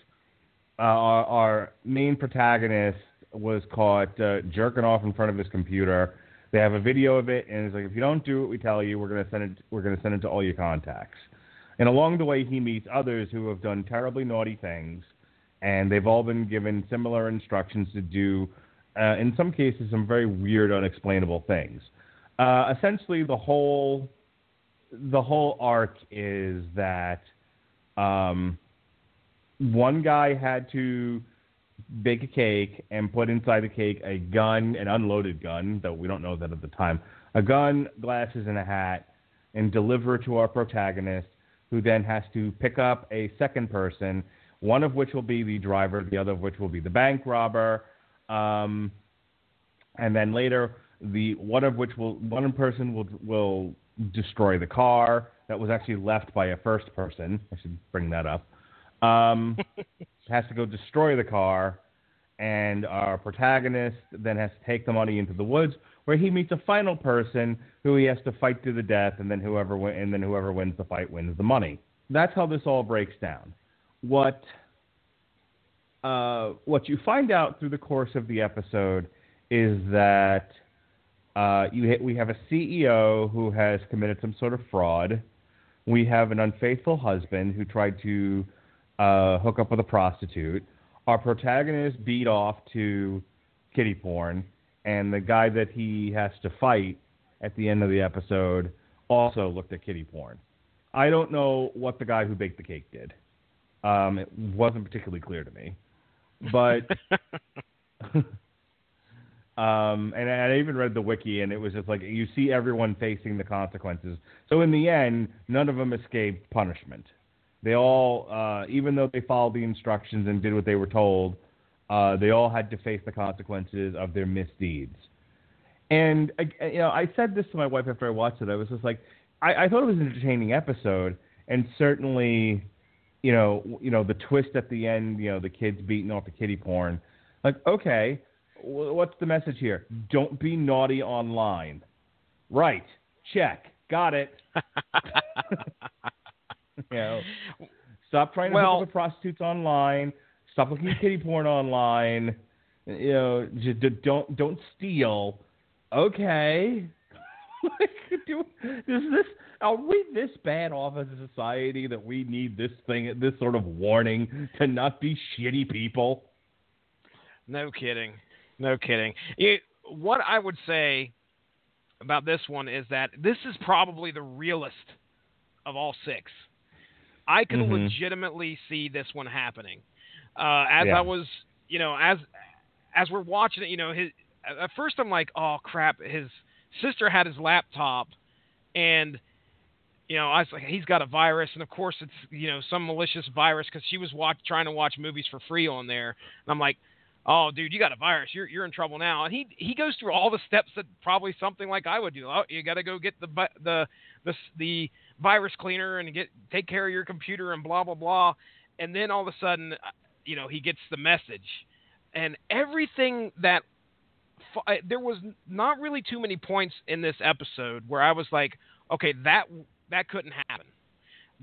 our main protagonist was caught jerking off in front of his computer. They have a video of it, and it's like, if you don't do what we tell you, we're going to send it to all your contacts. And along the way, he meets others who have done terribly naughty things, and they've all been given similar instructions to do, in some cases, some very weird, unexplainable things. Essentially, the whole arc is that one guy had to bake a cake and put inside the cake a gun, an unloaded gun, though we don't know that at the time, a gun, glasses, and a hat, and deliver to our protagonist, who then has to pick up a second person, one of which will be the driver, the other of which will be the bank robber, and then later one person will destroy the car that was actually left by a first person. I should bring that up. Has to go destroy the car, and our protagonist then has to take the money into the woods, where he meets a final person who he has to fight to the death, and then whoever wins the fight wins the money. That's how this all breaks down. What you find out through the course of the episode is that we have a CEO who has committed some sort of fraud. We have an unfaithful husband who tried to hook up with a prostitute. Our protagonist beat off to kiddie porn, and the guy that he has to fight at the end of the episode also looked at kiddie porn. I don't know what the guy who baked the cake did. It wasn't particularly clear to me, but and I even read the wiki, and it was just like, you see everyone facing the consequences. So in the end, none of them escaped punishment. They all, even though they followed the instructions and did what they were told, they all had to face the consequences of their misdeeds. And, you know, I said this to my wife after I watched it. I was just like, I thought it was an entertaining episode. And certainly, you know, the twist at the end, you know, the kids beating off the kiddie porn. Like, okay, what's the message here? Don't be naughty online. Right. Check. Got it. You know, stop trying to hook up with prostitutes online. Stop looking at kiddie porn online. You know, just don't steal. Okay. Are we this bad off as a society that we need this thing, this sort of warning to not be shitty people? No kidding. What I would say about this one is that this is probably the realest of all six. I can legitimately see this one happening. I was, you know, as we're watching it, you know, at first I'm like, oh crap, his sister had his laptop, and you know, I was like, he's got a virus, and of course it's, you know, some malicious virus because she was trying to watch movies for free on there, and I'm like, oh, dude, you got a virus. You're in trouble now. And he goes through all the steps that probably something like I would do. Oh, you got to go get the virus cleaner and take care of your computer and blah, blah, blah. And then all of a sudden, you know, he gets the message. And everything that – there was not really too many points in this episode where I was like, okay, that couldn't happen.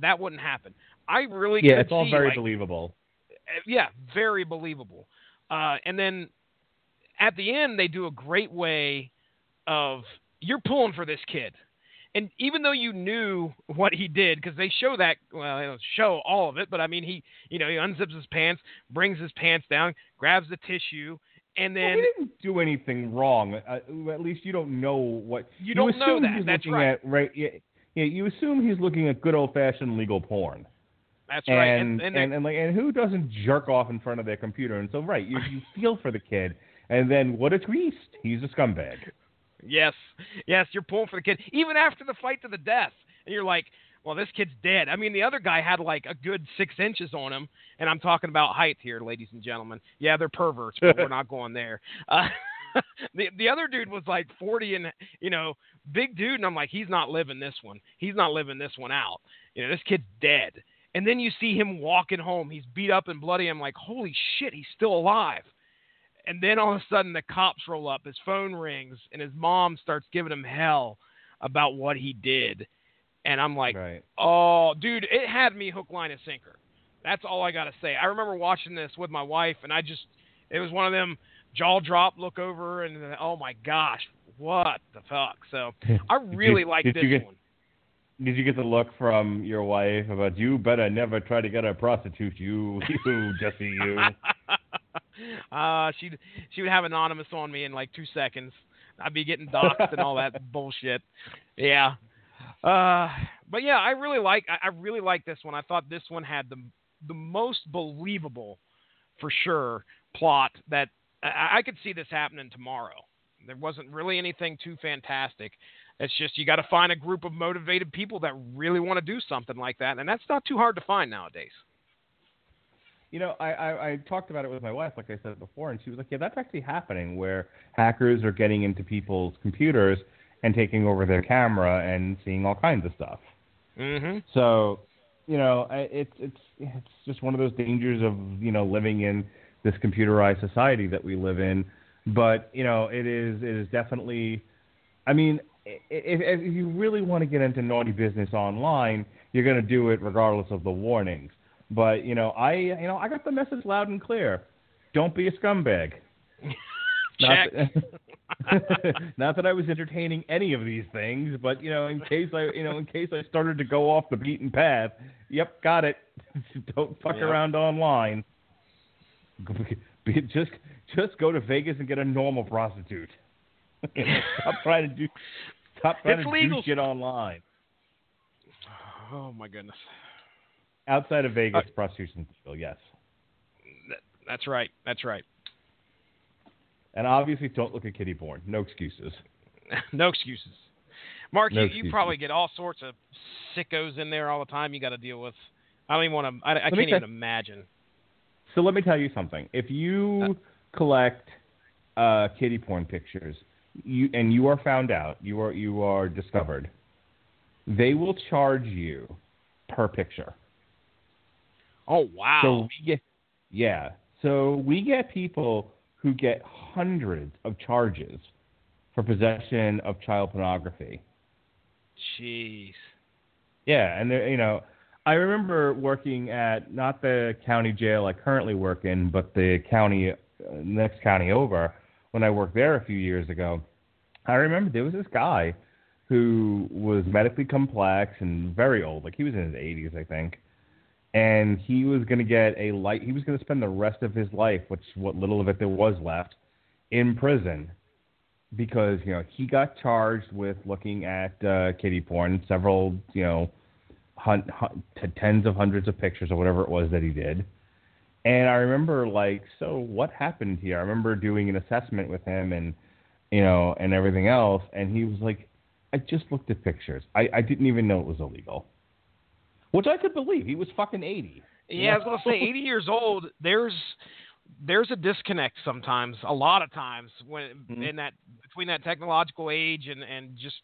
That wouldn't happen. I really could see – yeah, it's all very believable. Yeah, very believable. And then at the end, they do a great way of you're pulling for this kid. And even though you knew what he did, because they show that, well, they don't show all of it, but I mean, he unzips his pants, brings his pants down, grabs the tissue, and then... Well, he didn't do anything wrong. At least you don't know what... You don't know that. That's right. You assume he's looking at good old-fashioned legal porn. That's right. And who doesn't jerk off in front of their computer? And so, right, you feel for the kid. And then, what a twist. He's a scumbag. Yes, you're pulling for the kid. Even after the fight to the death. And you're like, well, this kid's dead. I mean, the other guy had like a good 6 inches on him. And I'm talking about height here, ladies and gentlemen. Yeah, they're perverts, but we're not going there. The other dude was like 40 and, you know, big dude. And I'm like, he's not living this one. He's not living this one out. You know, this kid's dead. And then you see him walking home. He's beat up and bloody. I'm like, holy shit, he's still alive. And then all of a sudden the cops roll up, his phone rings, and his mom starts giving him hell about what he did. And I'm like, right. Oh, dude, it had me hook, line, and sinker. That's all I got to say. I remember watching this with my wife, and it was one of them jaw drop, look over, and oh my gosh, what the fuck? So I really liked this one. Did you get the look from your wife about you better never try to get a prostitute, you Jesse, you? She would have anonymous on me in like 2 seconds. I'd be getting doxxed and all that bullshit. Yeah. But yeah, I really like this one. I thought this one had the most believable, for sure, plot that I could see this happening tomorrow. There wasn't really anything too fantastic. It's just you got to find a group of motivated people that really want to do something like that, and that's not too hard to find nowadays. You know, I talked about it with my wife, like I said before, and she was like, yeah, that's actually happening where hackers are getting into people's computers and taking over their camera and seeing all kinds of stuff. Mm-hmm. So, you know, it's just one of those dangers of, you know, living in this computerized society that we live in. But, you know, it is definitely – I mean – If you really want to get into naughty business online, you're going to do it regardless of the warnings. But, you know, I got the message loud and clear. Don't be a scumbag. Check. Not that I was entertaining any of these things, but, you know, in case I started to go off the beaten path, yep, got it. Don't fuck around online. Just go to Vegas and get a normal prostitute. Stop trying to do shit online. Oh my goodness! Outside of Vegas, prostitution still, yes. That's right. And obviously, don't look at kiddie porn. No excuses. Mark, you probably get all sorts of sickos in there all the time. You got to deal with. I don't even want to. I can't even imagine. So let me tell you something. If you collect kiddie porn pictures, you are found out, you are discovered, they will charge you per picture. Oh wow! So we get people who get hundreds of charges for possession of child pornography. Jeez. Yeah, and you know, I remember working at not the county jail I currently work in, but the county next county over. When I worked there a few years ago, I remember there was this guy who was medically complex and very old. Like he was in his 80s, I think. And he was going to get he was going to spend the rest of his life, which what little of it there was left, in prison because, you know, he got charged with looking at kiddie porn, several, you know, tens of hundreds of pictures or whatever it was that he did. And I remember, like, so what happened here? I remember doing an assessment with him and, you know, and everything else. And he was like, I just looked at pictures. I didn't even know it was illegal, which I could believe. He was fucking 80. Yeah, I was going to say, 80 years old, there's a disconnect sometimes, a lot of times, when in that between that technological age and just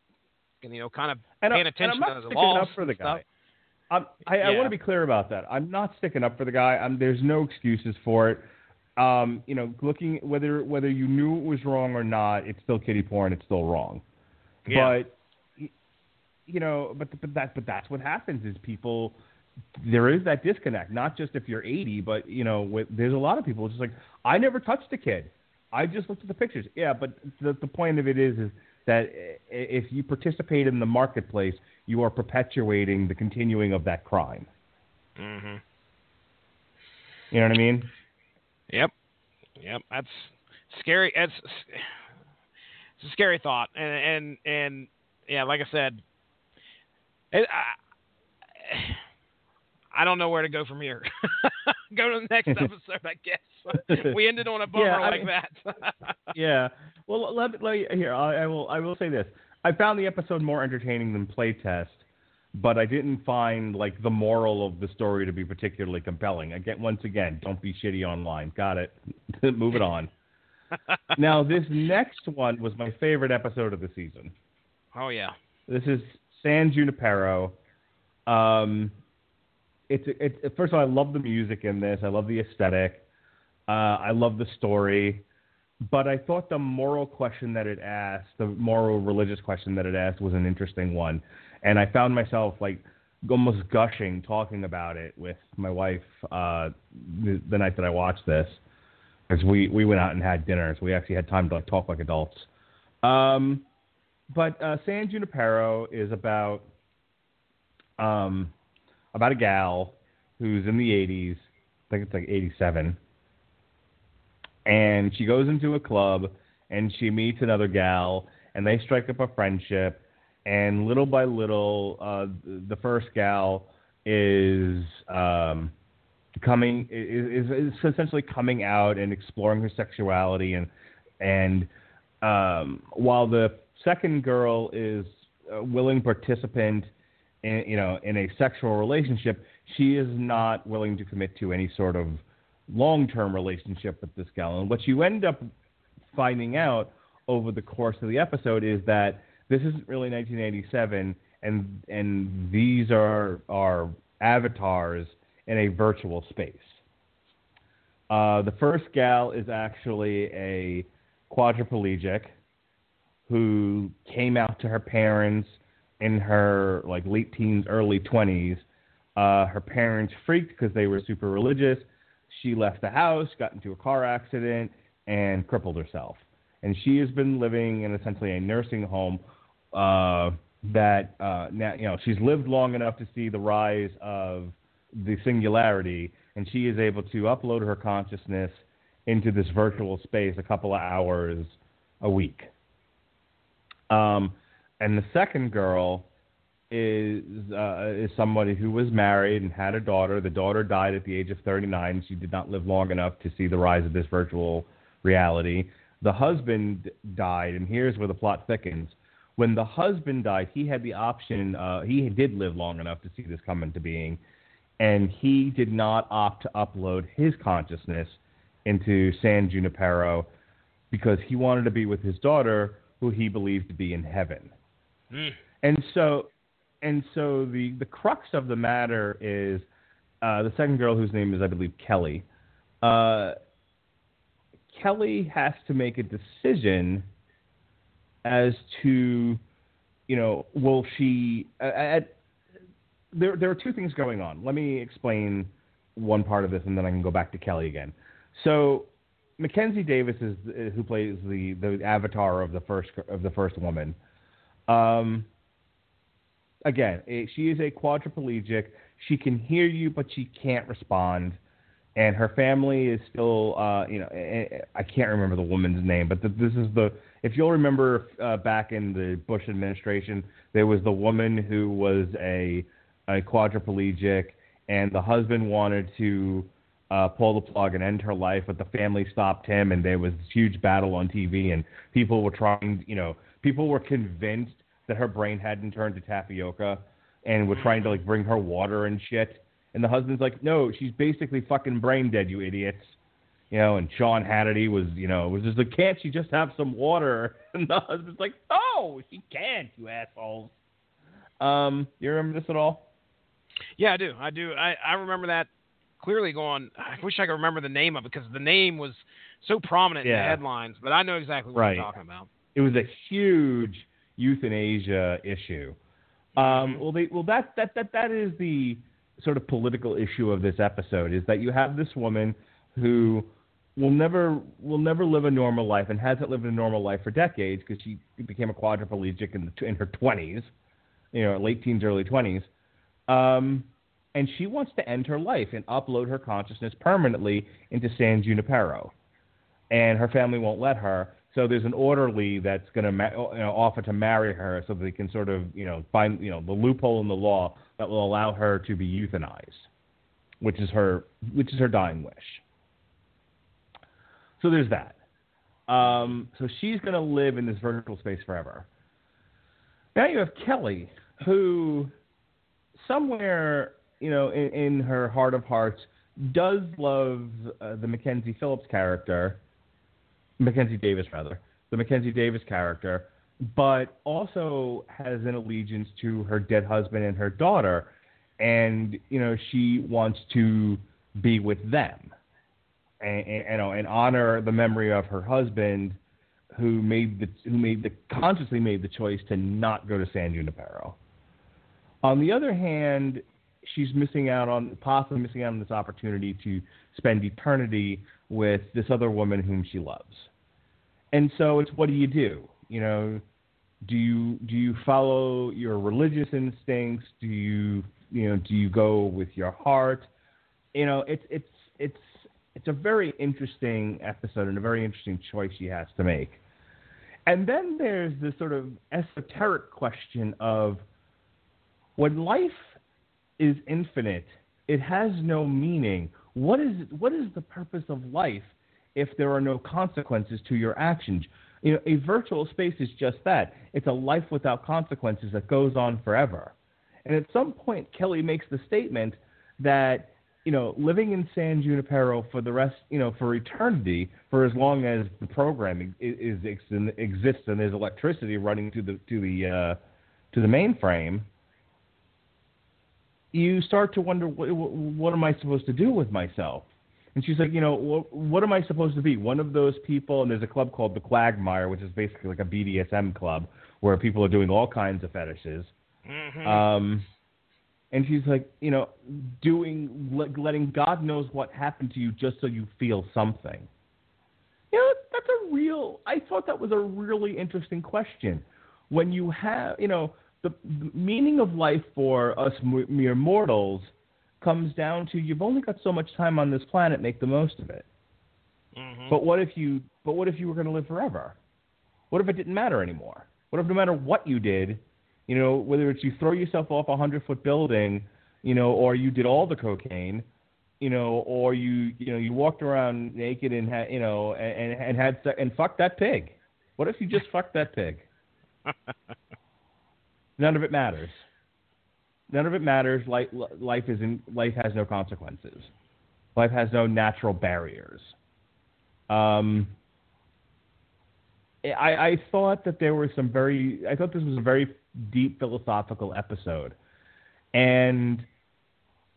kind of paying attention to the laws and stuff. Guy. I want to be clear about that. I'm not sticking up for the guy. There's no excuses for it. Looking whether you knew it was wrong or not, it's still kiddie porn. It's still wrong. Yeah. But that's what happens is people. There is that disconnect. Not just if you're 80, but there's a lot of people just like, I never touched a kid. I just looked at the pictures. Yeah, but the point of it is that if you participate in the marketplace, you are perpetuating the continuing of that crime. Mm-hmm. You know what I mean? Yep. That's scary. It's a scary thought. And yeah, like I said, I don't know where to go from here. Go to the next episode, I guess. We ended on a bummer like that. Yeah. Well, I will say this. I found the episode more entertaining than Playtest, but I didn't find the moral of the story to be particularly compelling. Once again, don't be shitty online. Got it. Move it on. Now, this next one was my favorite episode of the season. Oh yeah. This is San Junipero. It's first of all, I love the music in this. I love the aesthetic. I love the story. But I thought the moral question that it asked, the moral religious question that it asked, was an interesting one. And I found myself almost gushing talking about it with my wife the night that I watched this. Because we went out and had dinner, so we actually had time to talk like adults. But San Junipero is about a gal who's in the 80s, I think it's 87, and she goes into a club and she meets another gal and they strike up a friendship, and little by little the first gal is is essentially coming out and exploring her sexuality, and while the second girl is a willing participant in a sexual relationship, she is not willing to commit to any sort of long-term relationship with this gal. And what you end up finding out over the course of the episode is that this isn't really 1987, and these are avatars in a virtual space. The first gal is actually a quadriplegic who came out to her parents in her late teens, early 20s. Her parents freaked because they were super religious. She left the house, got into a car accident, and crippled herself. And she has been living in essentially a nursing home that she's lived long enough to see the rise of the singularity, and she is able to upload her consciousness into this virtual space a couple of hours a week. And the second girl is somebody who was married and had a daughter. The daughter died at the age of 39. She did not live long enough to see the rise of this virtual reality. The husband died, and here's where the plot thickens. When the husband died, he had the option. He did live long enough to see this come into being, and he did not opt to upload his consciousness into San Junipero because he wanted to be with his daughter, who he believed to be in heaven. And so the crux of the matter is the second girl, whose name is, I believe, Kelly. Kelly has to make a decision as to, will she... There are two things going on. Let me explain one part of this, and then I can go back to Kelly again. So Mackenzie Davis is who plays the avatar of the first woman. Again, she is a quadriplegic. She can hear you, but she can't respond. And her family is still, I can't remember the woman's name, but this is if you'll remember back in the Bush administration, there was the woman who was a quadriplegic, and the husband wanted to pull the plug and end her life, but the family stopped him, and there was this huge battle on TV, and people were convinced that her brain hadn't turned to tapioca and were trying to bring her water and shit. And the husband's like, no, she's basically fucking brain dead, you idiots. you know, and Sean Hannity was, you know, was just like, can't she just have some water? And the husband's like, no, she can't, you assholes. You remember this at all? Yeah, I do. I remember that clearly going, I wish I could remember the name of it because the name was so prominent in the headlines, but I know exactly what you're talking about. It was a huge euthanasia issue. That is the sort of political issue of this episode, is that you have this woman who will never live a normal life and hasn't lived a normal life for decades because she became a quadriplegic in her 20s, you know, late teens, early 20s. And she wants to end her life and upload her consciousness permanently into San Junipero. And her family won't let her. So there's an orderly that's going to offer to marry her so they can sort of, you know, find, you know, the loophole in the law that will allow her to be euthanized, which is her dying wish. So there's that. So she's going to live in this virtual space forever. Now you have Kelly, who somewhere, you know, in her heart of hearts, does love the Mackenzie Phillips character. Mackenzie Davis character, but also has an allegiance to her dead husband and her daughter, and you know she wants to be with them, and honor the memory of her husband, who consciously made the choice to not go to San Junipero. On the other hand, she's possibly missing out on this opportunity to spend eternity with this other woman whom she loves. And so it's, what do? You know, do you follow your religious instincts? Do you go with your heart? You know, it's a very interesting episode and a very interesting choice she has to make. And then there's this sort of esoteric question of, when life is infinite, it has no meaning. What is the purpose of life if there are no consequences to your actions? You know, a virtual space is just that. It's a life without consequences that goes on forever. And at some point, Kelly makes the statement that, you know, living in San Junipero for the rest, you know, for eternity, for as long as the programming exists and there's electricity running to the mainframe, you start to wonder, what am I supposed to do with myself? And she's like, you know, what am I supposed to be? One of those people, and there's a club called the Quagmire, which is basically like a BDSM club where people are doing all kinds of fetishes. Mm-hmm. And she's like, you know, letting God knows what happened to you just so you feel something. You know, I thought that was a really interesting question. When you have, you know, the meaning of life for us mere mortals comes down to, you've only got so much time on this planet, make the most of it. Mm-hmm. But what if you were going to live forever? What if it didn't matter anymore? What if no matter what you did, you know, whether it's you throw yourself off a 100-foot building, you know, or you did all the cocaine, you know, or you walked around naked and had, you know, and had and fucked that pig? What if you just fucked that pig? None of it matters. None of it matters. Life has no consequences. Life has no natural barriers. I thought that there were I thought this was a very deep philosophical episode, and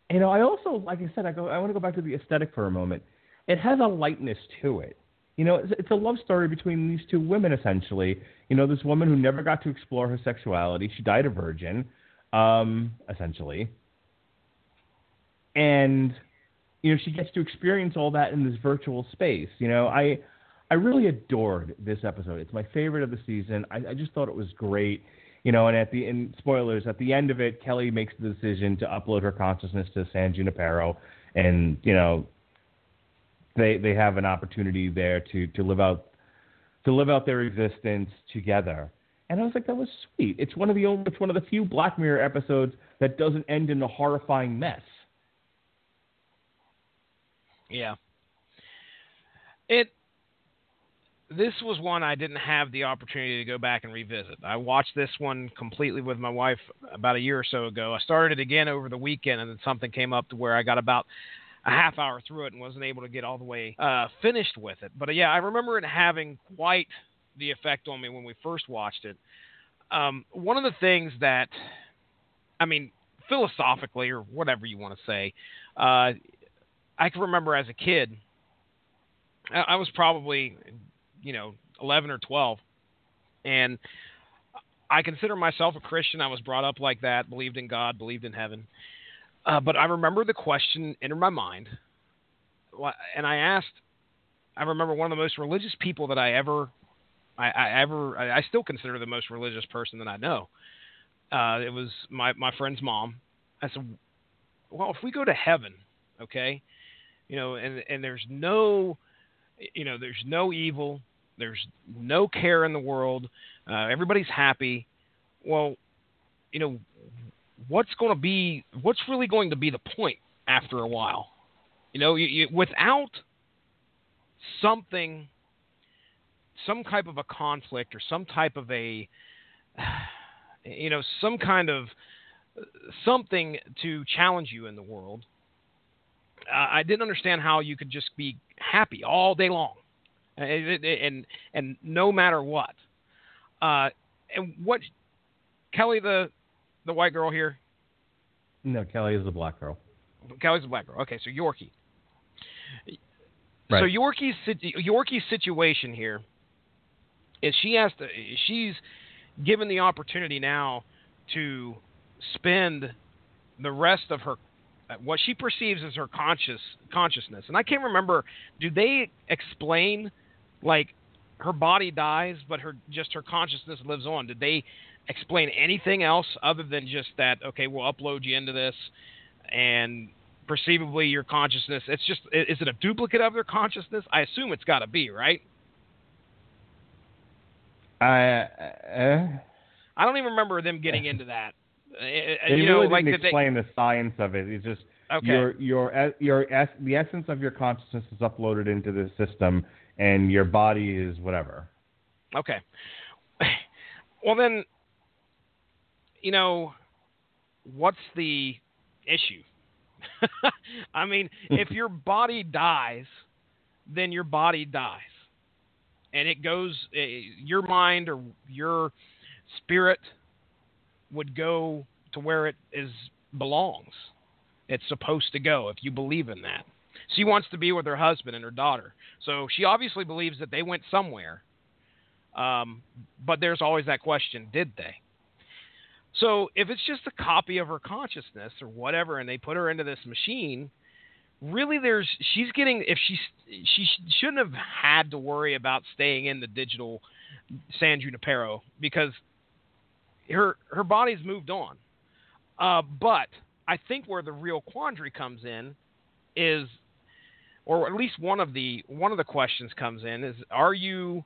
you know, I also, like I said, I want to go back to the aesthetic for a moment. It has a lightness to it. You know, it's a love story between these two women, essentially. You know, this woman who never got to explore her sexuality. She died a virgin, essentially. And, you know, she gets to experience all that in this virtual space. You know, I really adored this episode. It's my favorite of the season. I just thought it was great. You know, and spoilers, at the end of it, Kelly makes the decision to upload her consciousness to San Junipero and, you know, They have an opportunity there to live out their existence together. And I was like, that was sweet. It's one of the few Black Mirror episodes that doesn't end in a horrifying mess. Yeah. This was one I didn't have the opportunity to go back and revisit. I watched this one completely with my wife about a year or so ago. I started it again over the weekend, and then something came up to where I got about a half hour through it and wasn't able to get all the way finished with it. But yeah, I remember it having quite the effect on me when we first watched it. One of the things that, I mean, philosophically or whatever you want to say, I can remember as a kid, I was probably, 11 or 12, and I consider myself a Christian. I was brought up like that, believed in God, believed in heaven. But I remember the question entered my mind, and I remember one of the most religious people that I still consider the most religious person that I know. It was my friend's mom. I said, well, if we go to heaven, okay, and there's no, there's no evil, there's no care in the world, everybody's happy. Well, what's really going to be the point after a while? Without something, some type of a conflict or some type of a, some kind of something to challenge you in the world, I didn't understand how you could just be happy all day long and no matter what. And what, Kelly, the white girl here? No, Kelly is the black girl. Kelly's the black girl. Okay, so Yorkie. Right. So Yorkie's situation here is she's given the opportunity now to spend the rest of her what she perceives as her consciousness. And I can't remember, do they explain like her body dies but her consciousness lives on? Did they explain anything else other than just that, okay, we'll upload you into this and perceivably your consciousness, is it a duplicate of their consciousness? I assume it's got to be, right? I don't even remember them getting into that. They really didn't explain the science of it. It's just okay. The essence of your consciousness is uploaded into the system, and your body is whatever. Okay. Well then, what's the issue? I mean, if your body dies, then your body dies, and it goes. Your mind or your spirit would go to where it belongs. It's supposed to go, if you believe in that. She wants to be with her husband and her daughter. So she obviously believes that they went somewhere. But there's always that question, did they? So if it's just a copy of her consciousness or whatever, and they put her into this machine, really she shouldn't have had to worry about staying in the digital San Junipero because her body's moved on. But I think where the real quandary comes in is, or at least one of the questions comes in is, are you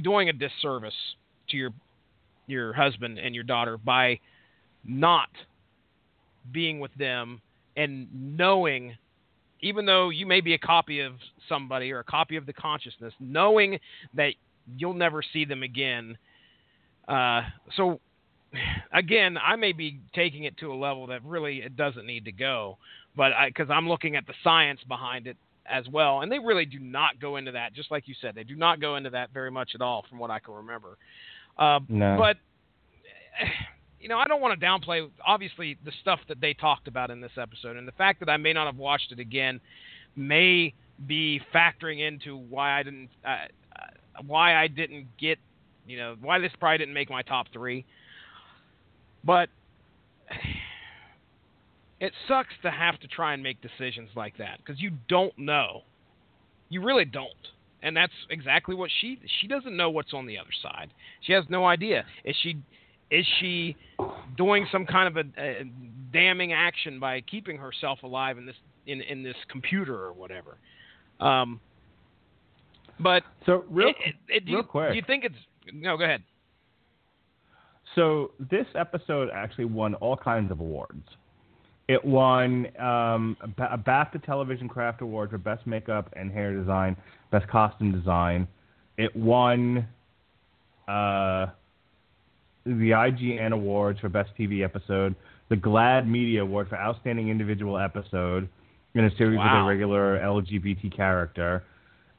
doing a disservice to your husband and your daughter by not being with them and knowing, even though you may be a copy of somebody or a copy of the consciousness, knowing that you'll never see them again? So, again, I may be taking it to a level that really it doesn't need to go, but because I'm looking at the science behind it as well, and they really do not go into that. Just like you said, they do not go into that very much at all, from what I can remember. No. But I don't want to downplay obviously the stuff that they talked about in this episode, and the fact that I may not have watched it again may be factoring into why I didn't get. Why this probably didn't make my top three. But it sucks to have to try and make decisions like that because you don't know. You really don't. And that's exactly what she doesn't know what's on the other side. She has no idea. Is she doing some kind of a damning action by keeping herself alive in this computer or whatever? But so real quick, do you think it's? No, go ahead. So this episode actually won all kinds of awards. It won a BAFTA Television Craft Award for Best Makeup and Hair Design, Best Costume Design. It won the IGN Awards for Best TV Episode, the GLAAD Media Award for Outstanding Individual Episode, in a series with a regular LGBT character.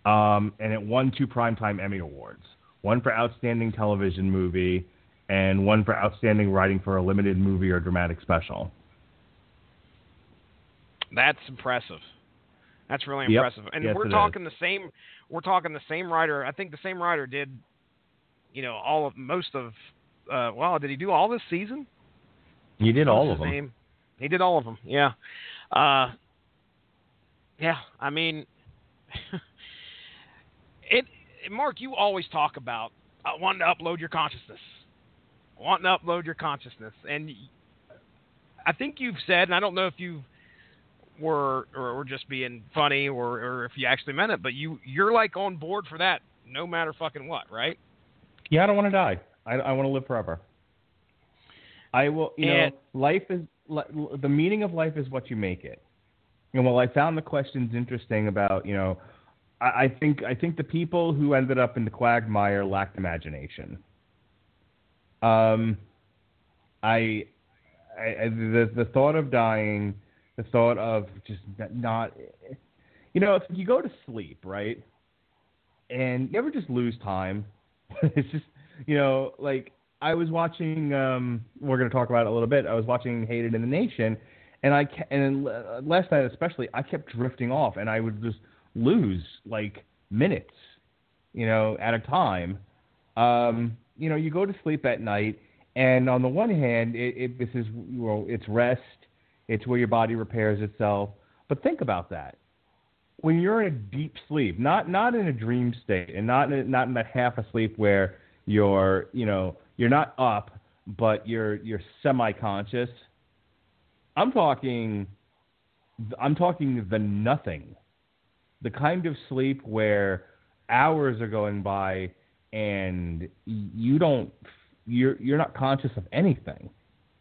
And it won 2 Primetime Emmy Awards, one for Outstanding Television Movie and one for Outstanding Writing for a Limited Movie or Dramatic Special. That's impressive. That's really impressive. And yes, we're talking the same writer. I think the same writer did, did he do all this season? He did all of them. He did all of them. Yeah. I mean, Mark, you always talk about wanting to upload your consciousness. And I think you've said, and I don't know if you were or just being funny or if you actually meant it, but you're like on board for that no matter fucking what, right? Yeah, I don't want to die. I want to live forever. I will, life is, the meaning of life is what you make it. And while I found the questions interesting about, I think the people who ended up in the quagmire lacked imagination. The thought of dying, the thought of just not, if you go to sleep, right, and you ever just lose time, it's just, like I was watching, we're going to talk about it a little bit. I was watching Hated in the Nation, and last night especially, I kept drifting off, and I would just lose like minutes, at a time. You go to sleep at night, and on the one hand, it's rest. It's where your body repairs itself. But think about that. When you're in a deep sleep, not in a dream state, and not in that half a sleep where you're, you're not up, but you're semi-conscious. I'm talking the nothing, the kind of sleep where hours are going by and you're not conscious of anything.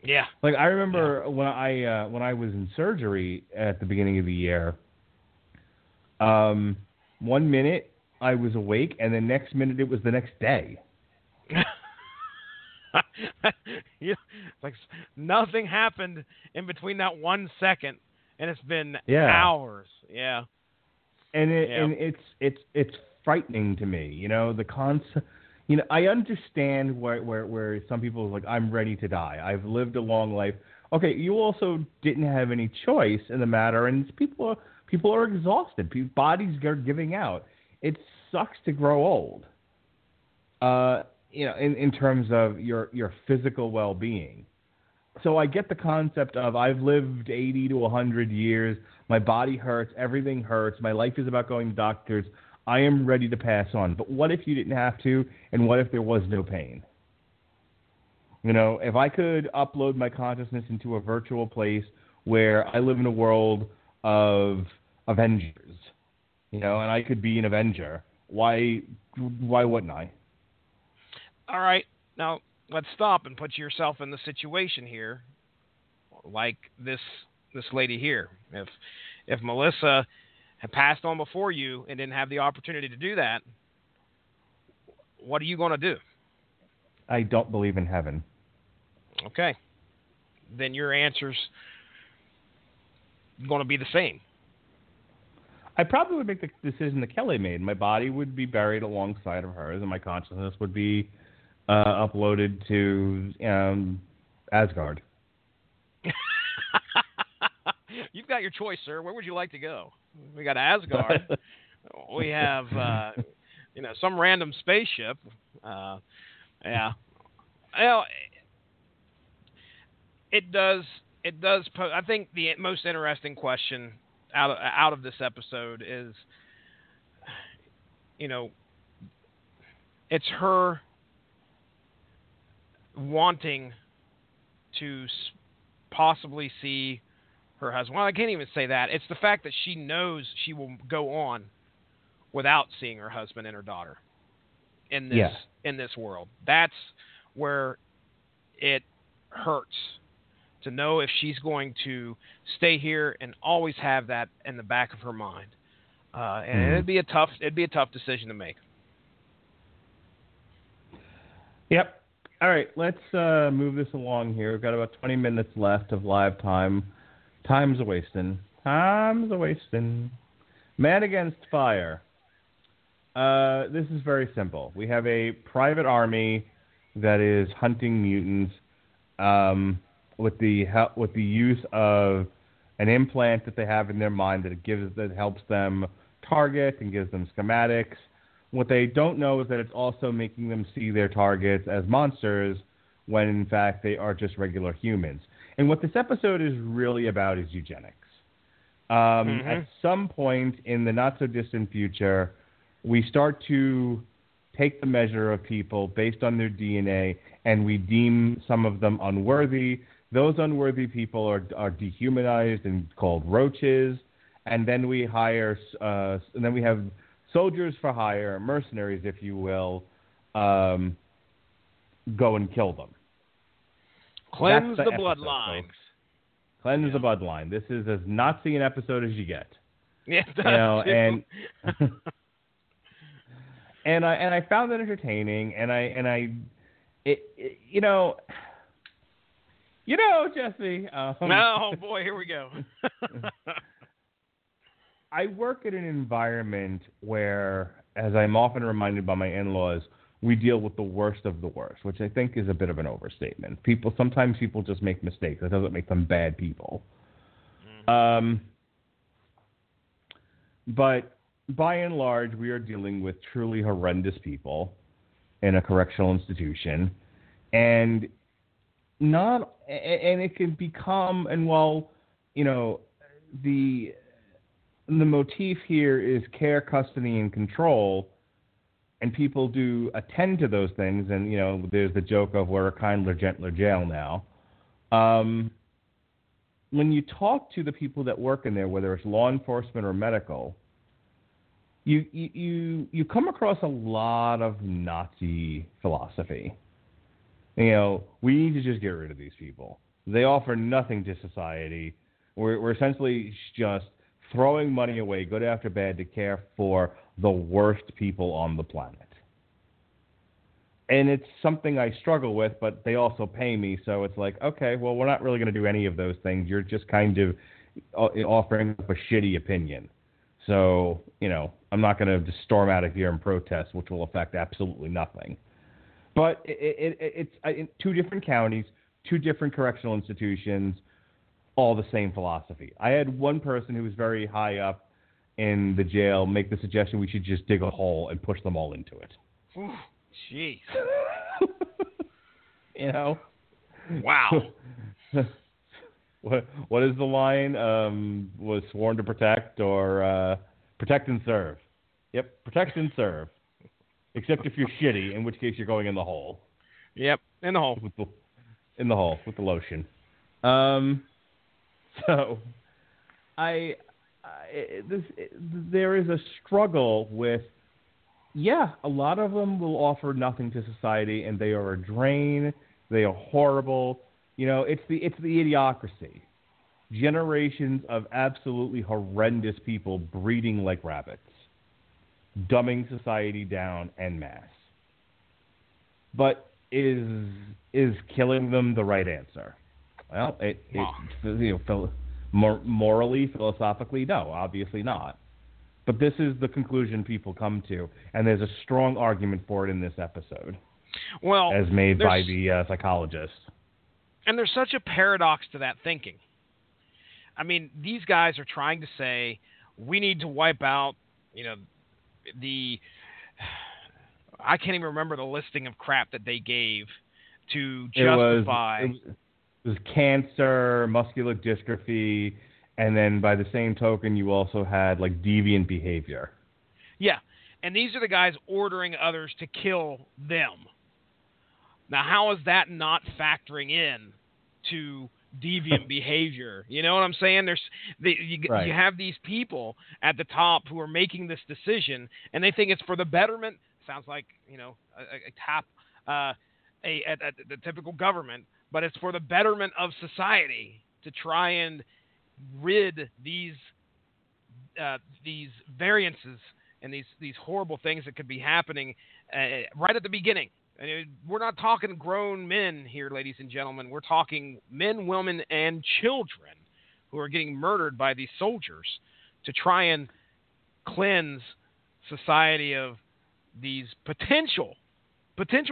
Yeah. Like I remember when I was in surgery at the beginning of the year, 1 minute I was awake and the next minute it was the next day. Like nothing happened in between that 1 second and it's been hours. Yeah. And it's frightening to me, the concept. I understand where some people are like, I'm ready to die. I've lived a long life. Okay, you also didn't have any choice in the matter, and people are exhausted. Bodies are giving out. It sucks to grow old. In terms of your physical well-being. So I get the concept of I've lived 80 to 100 years. My body hurts. Everything hurts. My life is about going to doctors. I am ready to pass on. But what if you didn't have to, and what if there was no pain? If I could upload my consciousness into a virtual place where I live in a world of Avengers, and I could be an Avenger, why wouldn't I? All right, now let's stop and put yourself in the situation here, like this lady here. If Melissa had passed on before you and didn't have the opportunity to do that, what are you going to do? I don't believe in heaven. Okay. Then your answer's going to be the same. I probably would make the decision that Kelly made. My body would be buried alongside of hers, and my consciousness would be uploaded to Asgard. You've got your choice, sir. Where would you like to go? We got Asgard. We have, some random spaceship. Well, it does. I think the most interesting question out of this episode is, it's her wanting to possibly see her husband. Well, I can't even say that. It's the fact that she knows she will go on without seeing her husband and her daughter in this in this world. That's where it hurts, to know if she's going to stay here and always have that in the back of her mind. And it'd be a tough decision to make. Yep. All right, let's move this along here. We've got about 20 minutes left of live time. Time's a wasting. Time's a wasting. Man Against Fire. This is very simple. We have a private army that is hunting mutants with the use of an implant that they have in their mind that helps them target and gives them schematics. What they don't know is that it's also making them see their targets as monsters when, in fact, they are just regular humans. And what this episode is really about is eugenics. At some point in the not-so-distant future, we start to take the measure of people based on their DNA, and we deem some of them unworthy. Those unworthy people are dehumanized and called roaches, and then we hire, and then we have soldiers for hire, mercenaries, if you will, go and kill them. Cleanse the bloodline. Cleanse the bloodline. This is as Nazi an episode as you get. Yeah, you know, and and I found that entertaining, and I you know. You know, Jesse. Oh, boy, here we go. I work in an environment where, as I'm often reminded by my in-laws, we deal with the worst of the worst, which I think is a bit of an overstatement. Sometimes people just make mistakes. That doesn't make them bad people. Mm-hmm. But by and large, we are dealing with truly horrendous people in a correctional institution, and it can become, and while, you know, the motif here is care, custody, and control, and people do attend to those things, and, you know, there's the joke of we're a kinder, gentler jail now. When you talk to the people that work in there, whether it's law enforcement or medical, you come across a lot of Nazi philosophy. You know, we need to just get rid of these people. They offer nothing to society. We're essentially just throwing money away, good after bad, to care for the worst people on the planet. And it's something I struggle with, but they also pay me, so it's like, okay, well, we're not really going to do any of those things. You're just kind of offering up a shitty opinion. So, you know, I'm not going to just storm out of here and protest, which will affect absolutely nothing. But it's in two different counties, two different correctional institutions, all the same philosophy. I had one person who was very high up in the jail make the suggestion we should just dig a hole and push them all into it. Jeez. You know? Wow. What is the line? Was sworn to protect, or protect and serve. Yep, protect and serve. Except if you're shitty, in which case you're going in the hole. Yep, in the hole. With the lotion. There is a struggle with, a lot of them will offer nothing to society, and they are a drain. They are horrible. You know, it's the idiocracy. Generations of absolutely horrendous people breeding like rabbits, dumbing society down en masse. But is killing them the right answer? Well, morally, philosophically, no, obviously not. But this is the conclusion people come to, and there's a strong argument for it in this episode. Well, as made by the psychologist. And there's such a paradox to that thinking. I mean, these guys are trying to say, we need to wipe out, you know, I can't even remember the listing of crap that they gave to justify. It was cancer, muscular dystrophy, and then by the same token, you also had like deviant behavior. Yeah, and these are the guys ordering others to kill them. Now, how is that not factoring in to deviant behavior? You know what I'm saying? You have these people at the top who are making this decision, and they think it's for the betterment. Sounds like, you know, a typical government, but it's for the betterment of society to try and rid these variances and these horrible things that could be happening right at the beginning. And we're not talking grown men here, ladies and gentlemen. We're talking men, women, and children who are getting murdered by these soldiers to try and cleanse society of these potential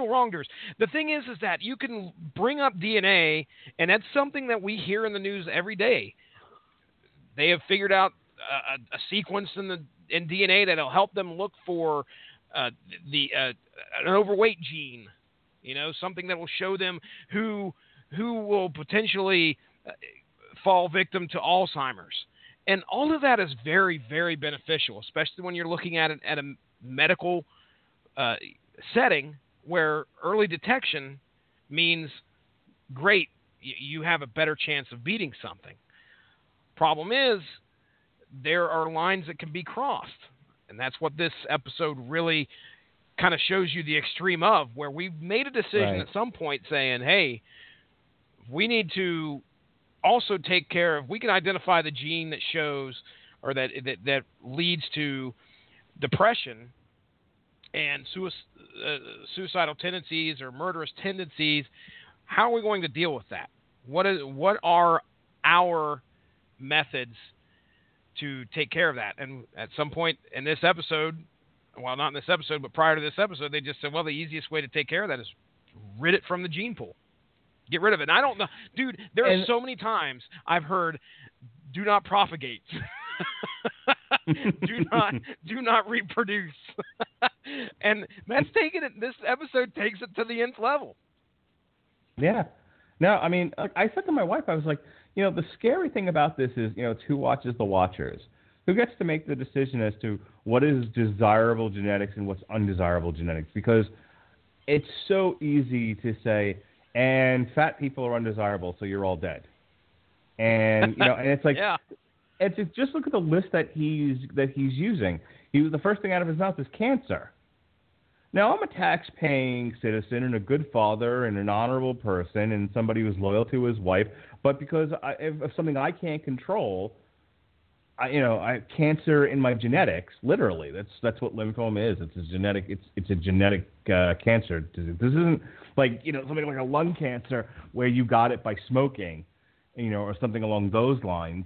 wrongdoers. The thing is that you can bring up DNA, and that's something that we hear in the news every day. They have figured out a sequence in DNA that'll help them look for an overweight gene, you know, something that will show them who will potentially fall victim to Alzheimer's. And all of that is very, very beneficial, especially when you're looking at it at a medical setting where early detection means great. You have a better chance of beating something. Problem is, there are lines that can be crossed. And that's what this episode really kind of shows you the extreme of, where we've made a decision at some point saying, hey, we need to also take care of, we can identify the gene that shows or that leads to depression and suicidal tendencies or murderous tendencies. How are we going to deal with that? What are our methods to take care of that? And at some point in this episode, well, not in this episode, but prior to this episode, they just said, well, the easiest way to take care of that is rid it from the gene pool. Get rid of it. And I don't know. Dude, there are so many times I've heard, do not propagate. do not reproduce. And that's taking it. This episode takes it to the nth level. Yeah. No, I mean, I said to my wife, I was like, you know, the scary thing about this is, you know, it's who watches the Watchers. Who gets to make the decision as to what is desirable genetics and what's undesirable genetics? Because it's so easy to say, and fat people are undesirable, so you're all dead. And, you know, and it's like, yeah. It's just look at the list that he's using. The first thing out of his mouth is cancer. Now, I'm a tax-paying citizen and a good father and an honorable person and somebody who's loyal to his wife, but because of something I can't control, I have cancer in my genetics. Literally, that's what lymphoma is. It's a genetic. It's a genetic cancer disease. This isn't like something like a lung cancer where you got it by smoking, or something along those lines.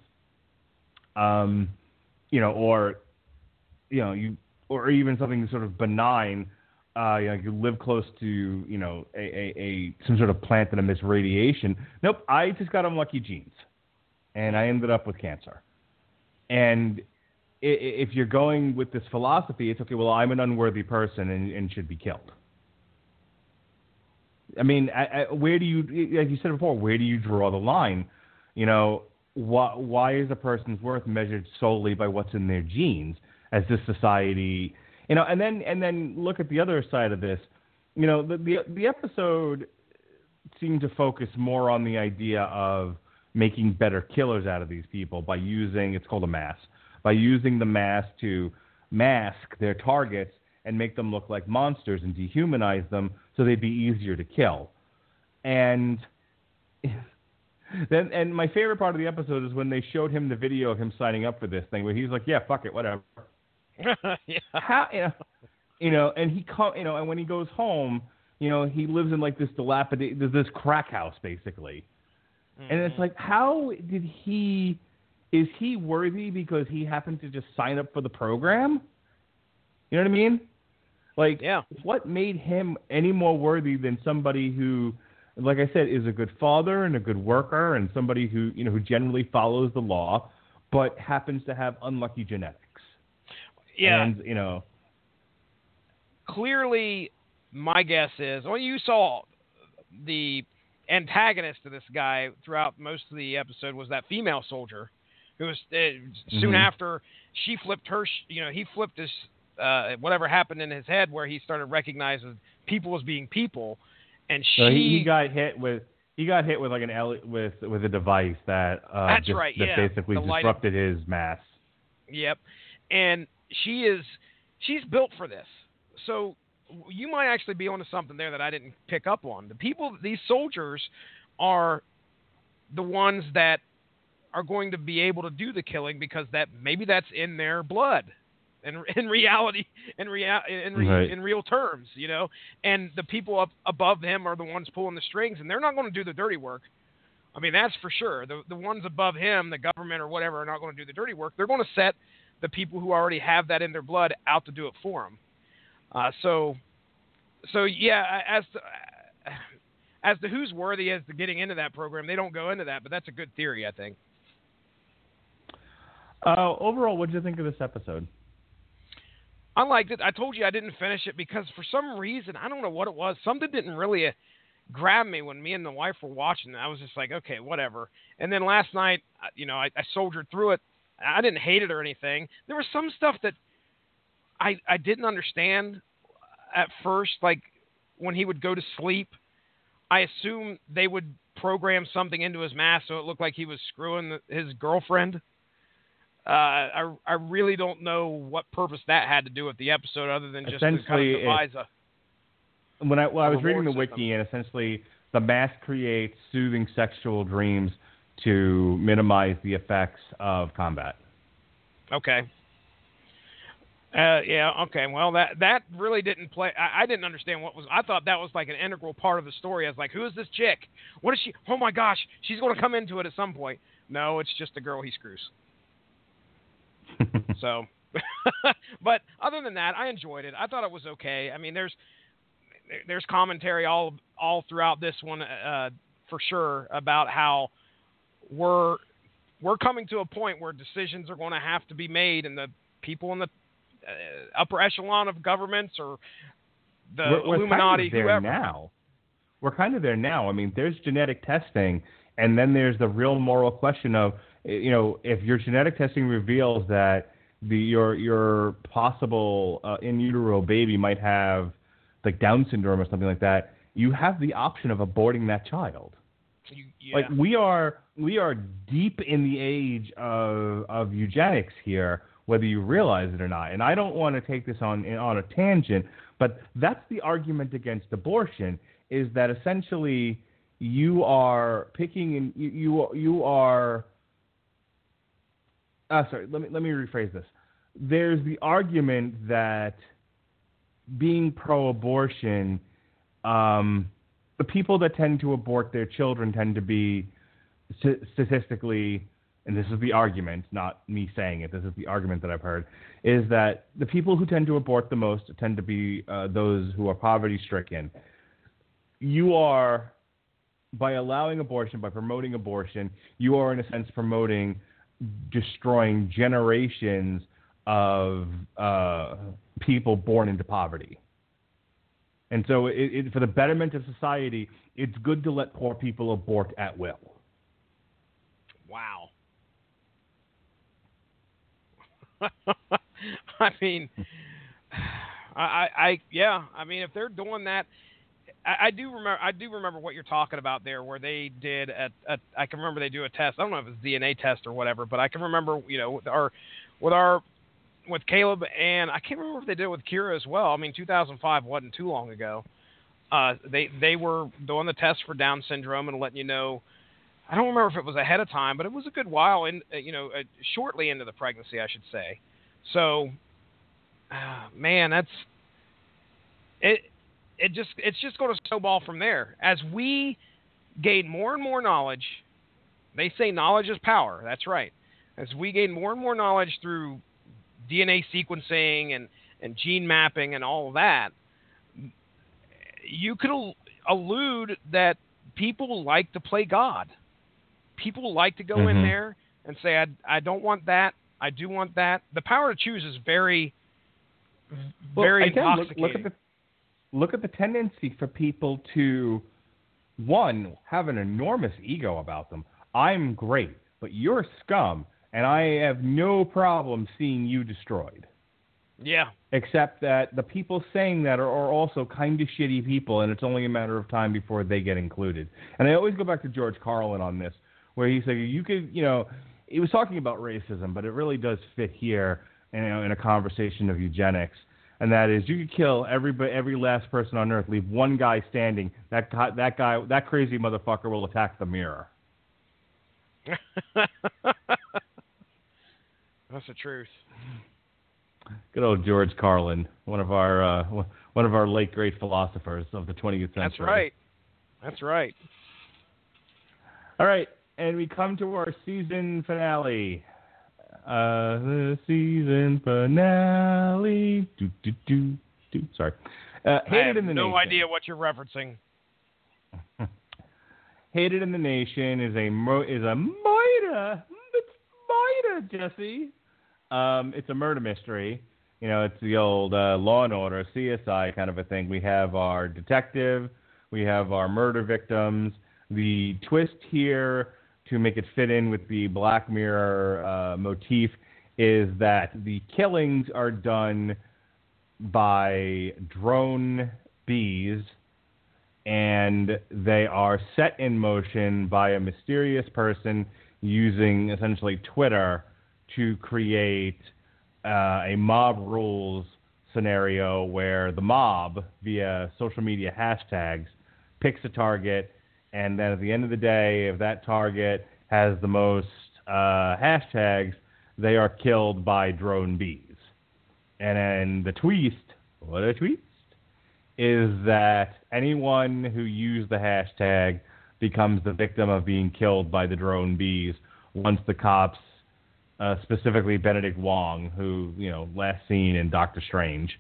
Or even something sort of benign. You live close to, some sort of plant that emits radiation. Nope, I just got unlucky genes, and I ended up with cancer. And if you're going with this philosophy, it's okay, well, I'm an unworthy person and should be killed. I mean, where do you, like you said before, where do you draw the line? Why is a person's worth measured solely by what's in their genes as this society... And then look at the other side of this. The episode seemed to focus more on the idea of making better killers out of these people by using, it's called a mask, by using the mask to mask their targets and make them look like monsters and dehumanize them so they'd be easier to kill. And my favorite part of the episode is when they showed him the video of him signing up for this thing where he's like, yeah, fuck it, whatever. Yeah. And he and when he goes home, he lives in like this dilapidated, this crack house basically, mm-hmm. And it's like, how did he? Is he worthy because he happened to just sign up for the program? You know what I mean? Like, yeah. What made him any more worthy than somebody who, like I said, is a good father and a good worker and somebody who who generally follows the law, but happens to have unlucky genetics? Yeah, and, clearly, my guess is, well, you saw the antagonist of this guy throughout most of the episode was that female soldier, who was soon after she flipped her. He flipped his whatever happened in his head where he started recognizing people as being people, and she. So he got hit with like an with a device that basically disrupted his mass. Yep, and. She's built for this. So you might actually be onto something there that I didn't pick up on. These soldiers are the ones that are going to be able to do the killing because maybe that's in their blood. And in real terms, And the people up above them are the ones pulling the strings, and they're not going to do the dirty work. I mean, that's for sure. The ones above him, the government or whatever, are not going to do the dirty work. They're going to set the people who already have that in their blood out to do it for them. So, yeah, as to who's worthy as to getting into that program, they don't go into that, but that's a good theory, I think. Overall, what did you think of this episode? I liked it. I told you I didn't finish it because for some reason, I don't know what it was. Something didn't really grab me when me and the wife were watching it. I was just like, okay, whatever. And then last night, you know, I soldiered through it. I didn't hate it or anything. There was some stuff that I didn't understand at first, like when he would go to sleep. I assume they would program something into his mask so it looked like he was screwing his girlfriend. I really don't know what purpose that had to do with the episode other than just to kind of devise I was reading the wiki, and essentially the mask creates soothing sexual dreams to minimize the effects of combat. Okay. Okay. Well, that really didn't play. I didn't understand what was. I thought that was like an integral part of the story. I was like, who is this chick? What is she? Oh my gosh, she's going to come into it at some point. No, it's just a girl he screws. So, but other than that, I enjoyed it. I thought it was okay. I mean, there's commentary all throughout this one for sure about how we're coming to a point where decisions are going to have to be made, and the people in the upper echelon of governments or the Illuminati, kind of whoever. We're kind of there now. I mean, there's genetic testing, and then there's the real moral question of, you know, if your genetic testing reveals that your possible in utero baby might have like Down syndrome or something like that, you have the option of aborting that child. Like we are deep in the age of eugenics here, whether you realize it or not. And I don't want to take this on a tangent, but that's the argument against abortion, is that essentially you are picking and you are. Let me rephrase this. There's the argument that being pro-abortion, the people that tend to abort their children tend to be statistically, and this is the argument, not me saying it, this is the argument that I've heard, is that the people who tend to abort the most tend to be those who are poverty-stricken. You are, by allowing abortion, by promoting abortion, you are in a sense promoting destroying generations of people born into poverty. And so it, for the betterment of society, it's good to let poor people abort at will. Wow. I mean, I mean, if they're doing that, I do remember what you're talking about there, where they did I can remember they do a test. I don't know if it's a DNA test or whatever, but I can remember, you know, with Caleb, and I can't remember if they did it with Kira as well. I mean, 2005 wasn't too long ago. They were doing the test for Down syndrome and letting you know. I don't remember if it was ahead of time, but it was a good while in, you know, shortly into the pregnancy, I should say. So, man, that's it. It's just going to snowball from there. As we gain more and more knowledge, they say knowledge is power. That's right. As we gain more and more knowledge through DNA sequencing and gene mapping and all of that, you could allude that people like to play God. People like to go in there and say, I don't want that. I do want that. The power to choose is very, very intoxicating. Look at the tendency for people to, one, have an enormous ego about them. I'm great, but you're scum, and I have no problem seeing you destroyed. Yeah. Except that the people saying that are also kind of shitty people, and it's only a matter of time before they get included. And I always go back to George Carlin on this, where he said, you could, you know, he was talking about racism, but it really does fit here, you know, in a conversation of eugenics. And that is, you could kill every last person on earth, leave one guy standing. That guy, that crazy motherfucker will attack the mirror. That's the truth. Good old George Carlin, one of our late great philosophers of the 20th century. That's right. All right, and we come to our season finale. The season finale. Sorry. Hated in the Nation. I have no idea what you're referencing. Hated in the Nation is a murder, Jesse. It's a murder mystery. You know, it's the old Law and Order, CSI kind of a thing. We have our detective, we have our murder victims. The twist here, to make it fit in with the Black Mirror motif, is that the killings are done by drone bees, and they are set in motion by a mysterious person using essentially Twitter to create a mob rules scenario vhere the mob, via social media hashtags, picks a target, and then at the end of the day, if that target has the most hashtags, they are killed by drone bees. And then the twist, what a twist, is that anyone who used the hashtag becomes the victim of being killed by the drone bees once the cops, specifically Benedict Wong, who, you know, last seen in Doctor Strange,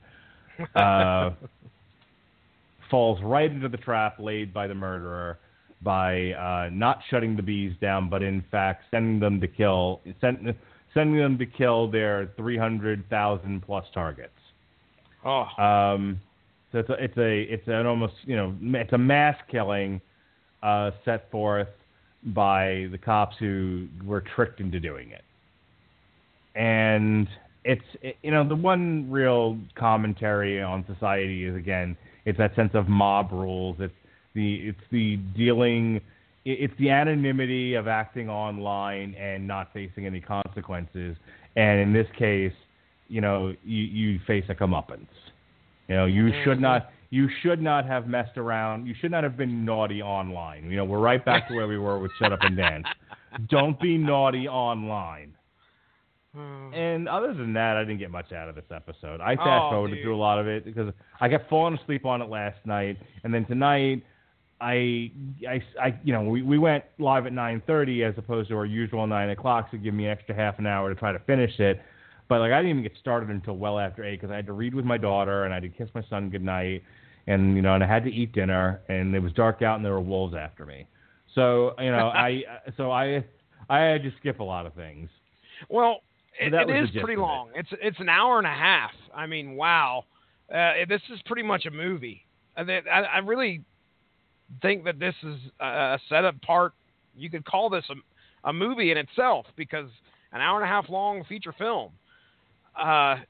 falls right into the trap laid by the murderer by not shutting the bees down, but in fact sending them to kill their 300,000 plus targets. Oh. So it's a mass killing set forth by the cops who were tricked into doing it. And it's the one real commentary on society is, again, it's that sense of mob rules. It's the anonymity of acting online and not facing any consequences. And in this case, you know, you face a comeuppance. You know, you should not have messed around. You should not have been naughty online. You know, we're right back to where we were with Shut Up and Dance. Don't be naughty online. And other than that, I didn't get much out of this episode. I fast-forwarded through a lot of it because I kept falling asleep on it last night, and then tonight, we went live at 9:30 as opposed to our usual 9 o'clock, so it gave me an extra half an hour to try to finish it. But like, I didn't even get started until well after 8 because I had to read with my daughter, and I had to kiss my son goodnight, and you know, and I had to eat dinner, and it was dark out, and there were wolves after me. So you know, I had to skip a lot of things. Well. It is pretty long. It's an hour and a half. I mean, wow. This is pretty much a movie. I really think that this is a setup part. You could call this a movie in itself because an hour and a half long feature film. The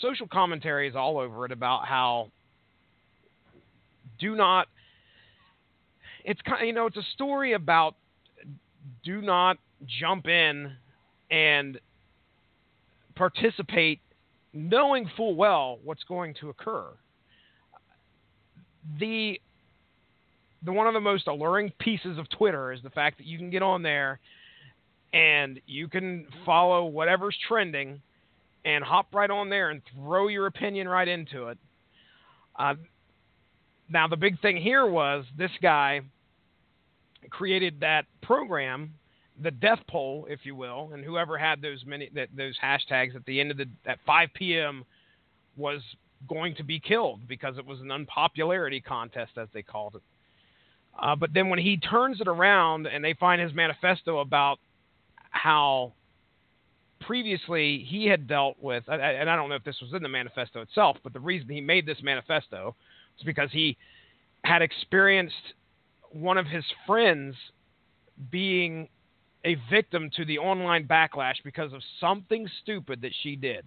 social commentary is all over it about how it's a story about do not jump in and participate knowing full well what's going to occur. The one of the most alluring pieces of Twitter is the fact that you can get on there and you can follow whatever's trending and hop right on there and throw your opinion right into it. Now, the big thing here was this guy created that program, the death poll, if you will, and whoever had those hashtags at the end of at 5 p.m. was going to be killed because it was an unpopularity contest, as they called it. But then when he turns it around and they find his manifesto about how previously he had dealt with, and I don't know if this was in the manifesto itself, but the reason he made this manifesto was because he had experienced one of his friends being a victim to the online backlash because of something stupid that she did.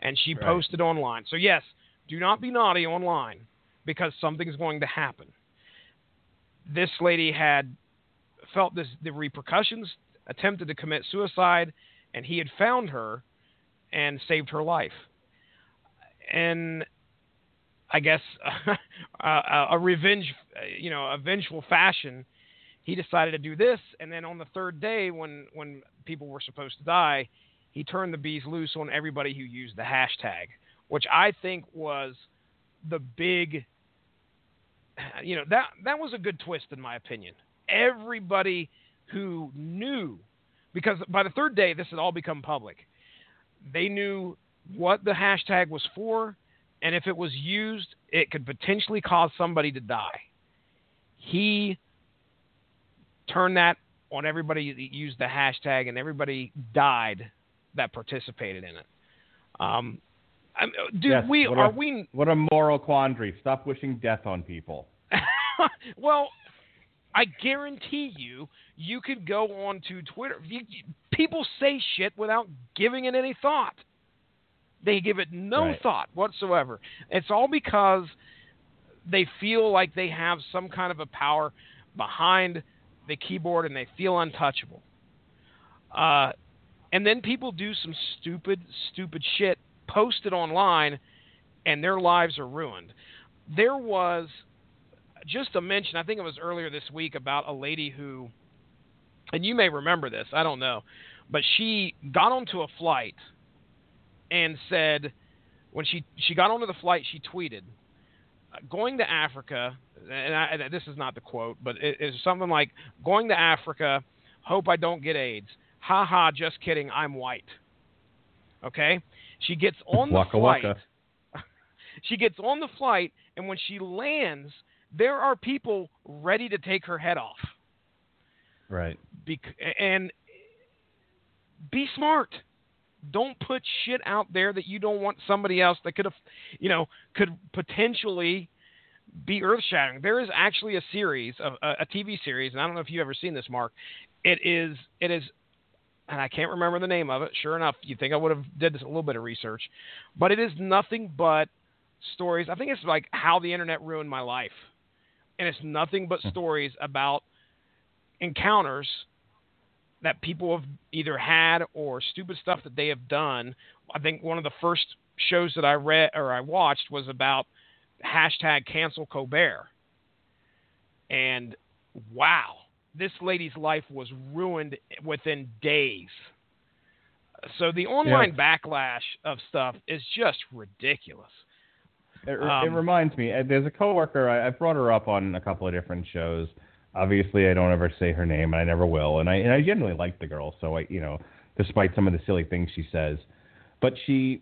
And she posted online. So yes, do not be naughty online because something's going to happen. This lady had felt the repercussions, attempted to commit suicide, and he had found her and saved her life. And I guess a vengeful fashion, he decided to do this, and then on the third day when people were supposed to die, he turned the bees loose on everybody who used the hashtag, which I think was the big you know, that was a good twist in my opinion. Everybody who knew, because by the third day, this had all become public. They knew what the hashtag was for, and if it was used, it could potentially cause somebody to die. He turned that on everybody that used the hashtag, and everybody died that participated in it. What a moral quandary. Stop wishing death on people. Well, I guarantee you could go on to Twitter. People say shit without giving it any thought. They give it no thought whatsoever. It's all because they feel like they have some kind of a power behind the keyboard and they feel untouchable. And then people do some stupid shit, post it online, and their lives are ruined. There was just a mention, I think it was earlier this week, about a lady who, and you may remember this, I don't know, but she got onto a flight and said, when she got onto the flight, she tweeted, going to Africa, and this is not the quote, but it is something like, going to Africa, hope I don't get AIDS. Ha ha, just kidding, I'm white. Okay? She gets on the flight. Waka. She gets on the flight, and when she lands, there are people ready to take her head off. Right. And be smart. Don't put shit out there that you don't want somebody else that could potentially be earth-shattering. There is actually a TV series, and I don't know if you've ever seen this, Mark. It is, and I can't remember the name of it. Sure enough, you'd think I would have did this a little bit of research, but it is nothing but stories. I think it's like How the Internet Ruined My Life, and it's nothing but stories about encounters that people have either had or stupid stuff that they have done. I think one of the first shows that I read or I watched was about hashtag Cancel Colbert. And wow, this lady's life was ruined within days. So the online backlash of stuff is just ridiculous. It reminds me, there's a coworker, I brought her up on a couple of different shows. Obviously, I don't ever say her name, and I never will. And I generally like the girl, so I, despite some of the silly things she says, but she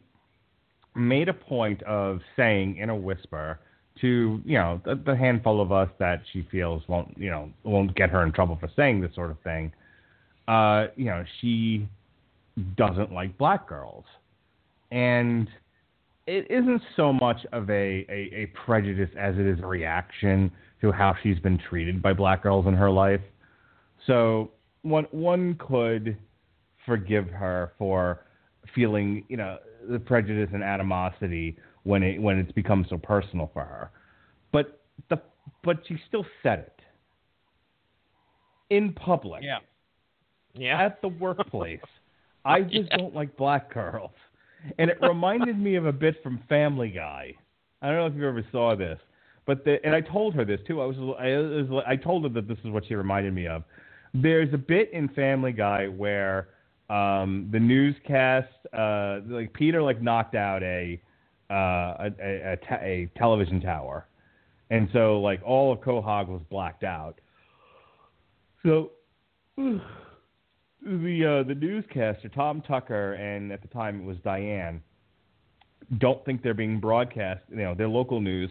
made a point of saying in a whisper to the handful of us that she feels won't get her in trouble for saying this sort of thing. She doesn't like black girls, and it isn't so much of a prejudice as it is a reaction to how she's been treated by black girls in her life. So one could forgive her for feeling, the prejudice and animosity when it's become so personal for her. But she still said it in public. Yeah. Yeah. At the workplace. I just don't like black girls. And it reminded me of a bit from Family Guy. I don't know if you ever saw this, and I told her this too. I told her that this is what she reminded me of. There's a bit in Family Guy where the newscast, Peter, knocked out a television tower, and so all of Quahog was blacked out. So. The newscaster, Tom Tucker, and at the time it was Diane, don't think they're being broadcast. Their local news,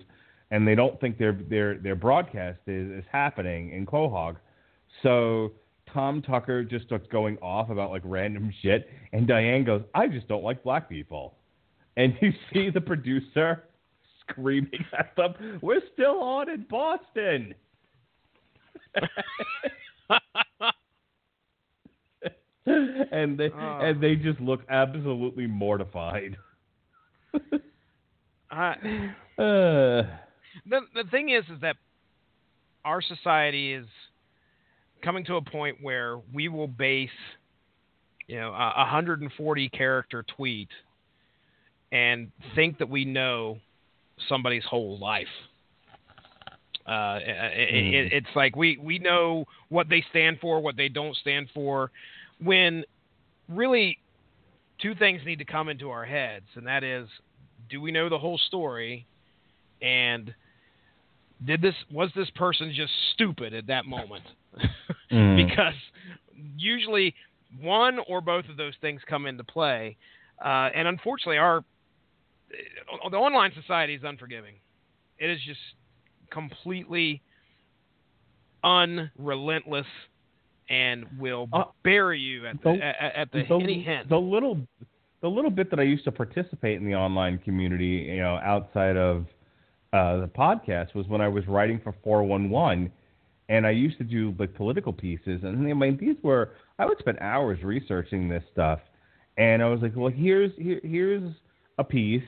and they don't think their broadcast is happening in Quahog. So Tom Tucker just starts going off about random shit, and Diane goes, "I just don't like black people," and you see the producer screaming at them, "We're still on in Boston." And they just look absolutely mortified. The thing is that our society is coming to a point where we will base, a 140 character tweet and think that we know somebody's whole life. It's like we know what they stand for, what they don't stand for. When really two things need to come into our heads, and that is, do we know the whole story, and was this person just stupid at that moment? Because usually one or both of those things come into play. And unfortunately, the online society is unforgiving. It is just completely unrelentless and will bury you at any hint. The little bit that I used to participate in the online community, you know, outside of the podcast, was when I was writing for 411, and I used to do like political pieces. And I mean, I would spend hours researching this stuff, and I was like, well, here's a piece,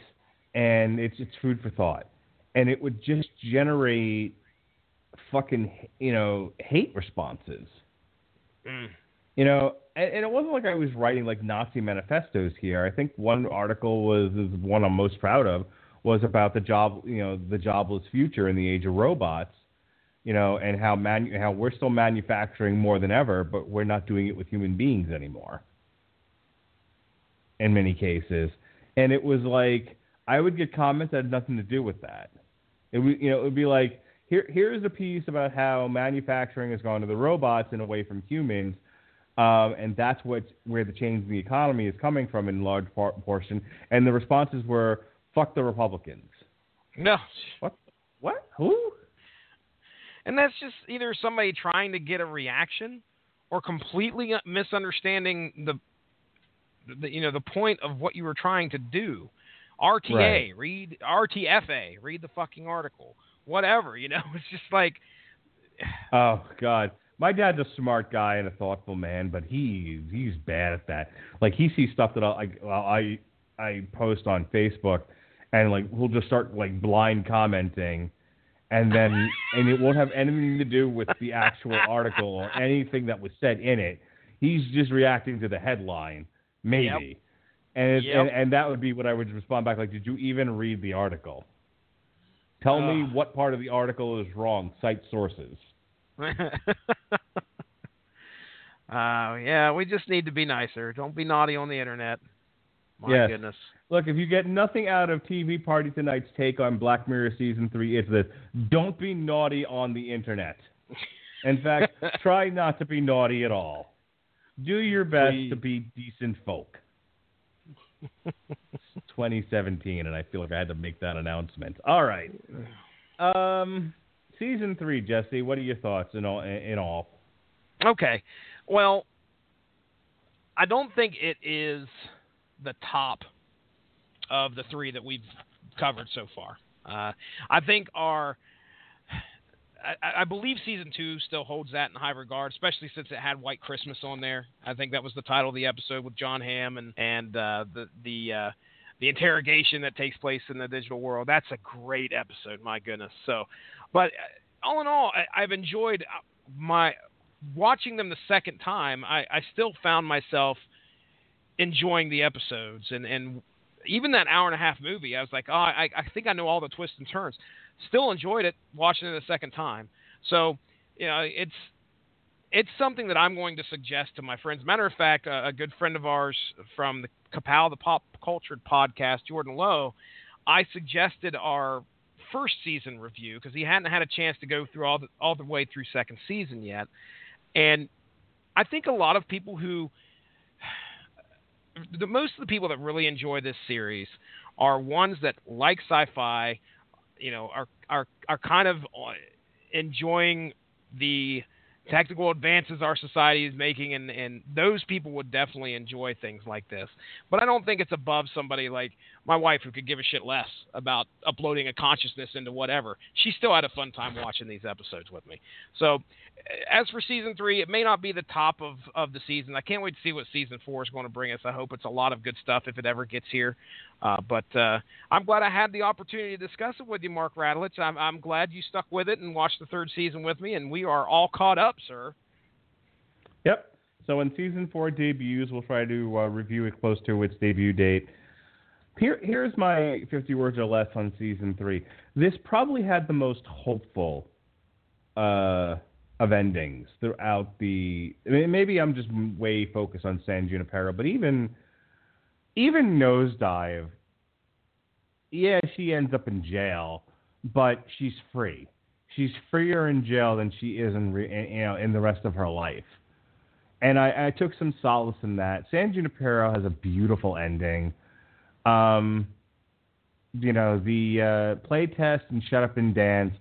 and it's food for thought, and it would just generate fucking, you know, hate responses. You know, and it wasn't like I was writing like Nazi manifestos here. I think one article was one I'm most proud of, was about the jobless future in the age of robots, you know, and how we're still manufacturing more than ever, but we're not doing it with human beings anymore in many cases. And it was like, I would get comments that had nothing to do with that. It would be like, here's a piece about how manufacturing has gone to the robots and away from humans, and that's where the change in the economy is coming from in large portion. And the responses were, "Fuck the Republicans." No. What? What? Who? And that's just either somebody trying to get a reaction, or completely misunderstanding the point of what you were trying to do. RTA, right. Read RTFA, read the fucking article. Whatever, you know, it's just like, oh God, my dad's a smart guy and a thoughtful man, but he's bad at that. Like, he sees stuff that I post on Facebook, and like, we'll just start like blind commenting, and then and it won't have anything to do with the actual article or anything that was said in it. He's just reacting to the headline, maybe. Yep. And that would be what I would respond back, like, did you even read the article? Tell me what part of the article is wrong. Cite sources. Yeah, we just need to be nicer. Don't be naughty on the internet. My goodness. Look, if you get nothing out of TV Party Tonight's take on Black Mirror Season 3, it's this. Don't be naughty on the internet. In fact, try not to be naughty at all. Do your best to be decent folk. 2017, and I feel like I had to make that announcement. All right, season 3, Jesse. What are your thoughts in all? Okay, well, I don't think it is the top of the three that we've covered so far. I believe season 2 still holds that in high regard, especially since it had White Christmas on there. I think that was the title of the episode with John Hamm and the interrogation that takes place in the digital world. That's a great episode, my goodness. So, but all in all, I've enjoyed watching them the second time. I still found myself enjoying the episodes, and even that hour and a half movie, I was like, I think I know all the twists and turns. Still enjoyed it watching it a second time. So, you know, it's something that I'm going to suggest to my friends. Matter of fact, a good friend of ours from the Kapow the Pop Cultured podcast, Jordan Lowe, I suggested our first season review because he hadn't had a chance to go through all the way through second season yet. And I think a lot of people most of the people that really enjoy this series are ones that like sci-fi, you know, are kind of enjoying the technical advances our society is making, and those people would definitely enjoy things like this. But I don't think it's above somebody like my wife, who could give a shit less about uploading a consciousness into whatever. She still had a fun time watching these episodes with me. So as for season 3, it may not be the top of the season. I can't wait to see what season 4 is going to bring us. I hope it's a lot of good stuff if it ever gets here. But I'm glad I had the opportunity to discuss it with you, Mark Radlich. I'm glad you stuck with it and watched the third season with me, and we are all caught up, sir. Yep. So when season 4 debuts, we'll try to review it close to its debut date. Here's my 50 words or less on season 3. This probably had the most hopeful of endings throughout the... I mean, maybe I'm just way focused on San Junipero, but even Nosedive, yeah, she ends up in jail, but she's free. She's freer in jail than she is in the rest of her life. And I took some solace in that. San Junipero has a beautiful ending. The Playtest and Shut Up and Dance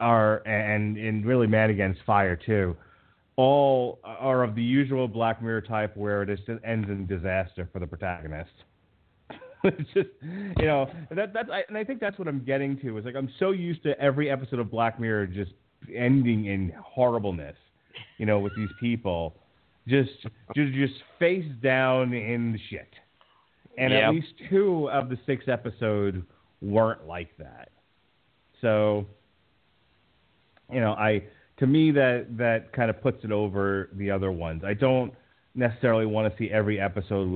and really Mad Against Fire too, all are of the usual Black Mirror type where it just ends in disaster for the protagonist. It's just, and I think that's what I'm getting to. It's like I'm so used to every episode of Black Mirror just ending in horribleness, with these people just face down in the shit. And At least two of the six episodes weren't like that. So, to me that kind of puts it over the other ones. I don't necessarily want to see every episode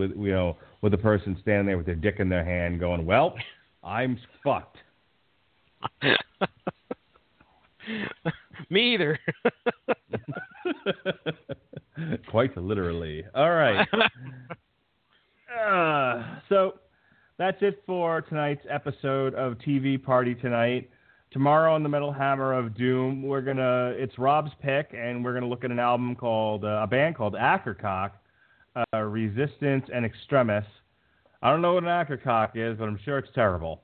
with a person standing there with their dick in their hand going, "Well, I'm fucked." Me either. Quite literally. All right. So that's it for tonight's episode of TV Party Tonight. Tomorrow on the Metal Hammer of Doom, it's Rob's pick, and we're gonna look at an album called a band called Ackercock, Resistance and Extremis. I don't know what an Ackercock is, but I'm sure it's terrible.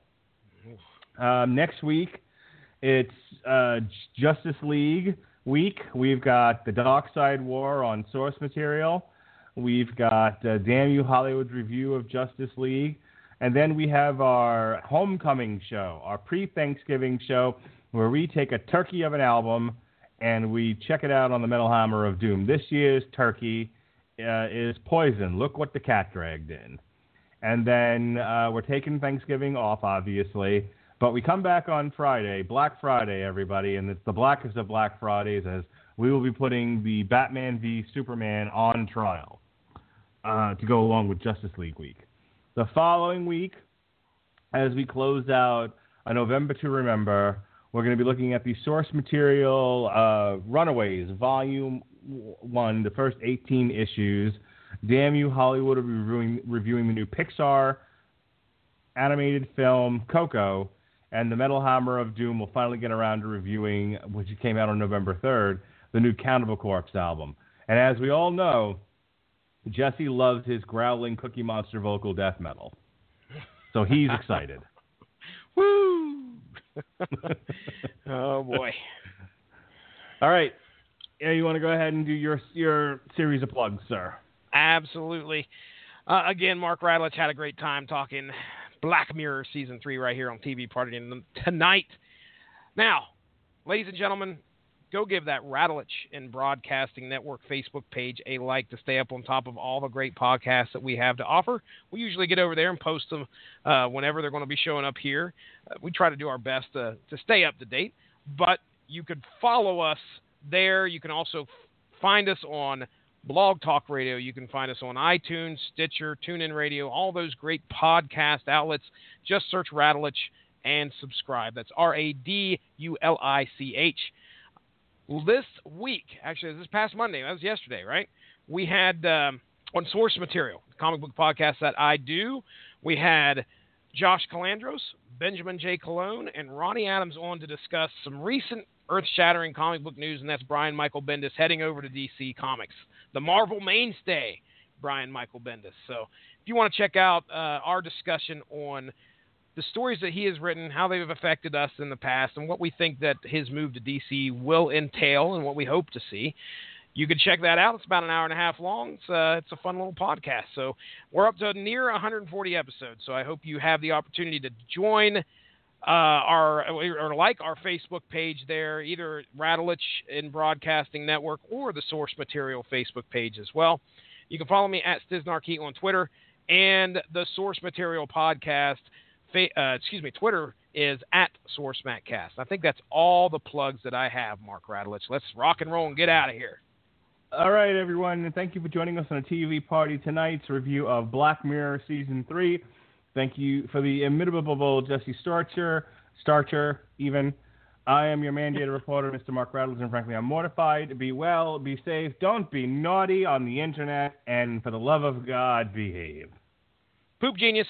Next week, it's Justice League week. We've got the Dark Side War on Source Material. We've got Damn You Hollywood's review of Justice League. And then we have our homecoming show, our pre-Thanksgiving show, where we take a turkey of an album and we check it out on the Metal Hammer of Doom. This year's turkey is Poison. Look What the Cat Dragged In. And then we're taking Thanksgiving off, obviously. But we come back on Friday, Black Friday, everybody. And it's the blackest of Black Fridays, as we will be putting the Batman v Superman on trial. To go along with Justice League week. The following week, as we close out a November to Remember, we're going to be looking at the Source Material Runaways, Volume 1, the first 18 issues. Damn You Hollywood will be reviewing the new Pixar animated film, Coco, and the Metal Hammer of Doom will finally get around to reviewing, which came out on November 3rd, the new Cannibal Corpse album. And as we all know, Jesse loves his growling Cookie Monster vocal death metal. So he's excited. Woo! Oh, boy. All right. Yeah, you want to go ahead and do your series of plugs, sir? Absolutely. Again, Mark Radlich had a great time talking Black Mirror Season 3 right here on TV Party Tonight. Now, ladies and gentlemen, go give that Radlich and Broadcasting Network Facebook page a like to stay up on top of all the great podcasts that we have to offer. We usually get over there and post them whenever they're going to be showing up here. We try to do our best to stay up to date, but you could follow us there. You can also find us on Blog Talk Radio. You can find us on iTunes, Stitcher, TuneIn Radio, all those great podcast outlets. Just search Radlich and subscribe. That's Radulich. This week, actually, this past Monday, that was yesterday, right? We had, on Source Material, the comic book podcast that I do, we had Josh Calandros, Benjamin J. Colon, and Ronnie Adams on to discuss some recent earth-shattering comic book news, and that's Brian Michael Bendis heading over to DC Comics, the Marvel mainstay, Brian Michael Bendis. So if you want to check out our discussion on the stories that he has written, how they've affected us in the past, and what we think that his move to DC will entail and what we hope to see, you can check that out. It's about an hour and a half long. It's a fun little podcast. So we're up to near 140 episodes. So I hope you have the opportunity to join our Facebook page there, either Radlich and Broadcasting Network or the Source Material Facebook page as well. You can follow me at Stiznarkey on Twitter, and the Source Material podcast Twitter is at SourceMatCast. I think that's all the plugs that I have, Mark Radlich. Let's rock and roll and get out of here. All right, everyone, and thank you for joining us on a TV Party Tonight's review of Black Mirror Season 3. Thank you for the inimitable Jesse Starcher, even. I am your mandated reporter, Mr. Mark Radlich, and frankly, I'm mortified. Be well, be safe, don't be naughty on the internet, and for the love of God, behave. Poop genius.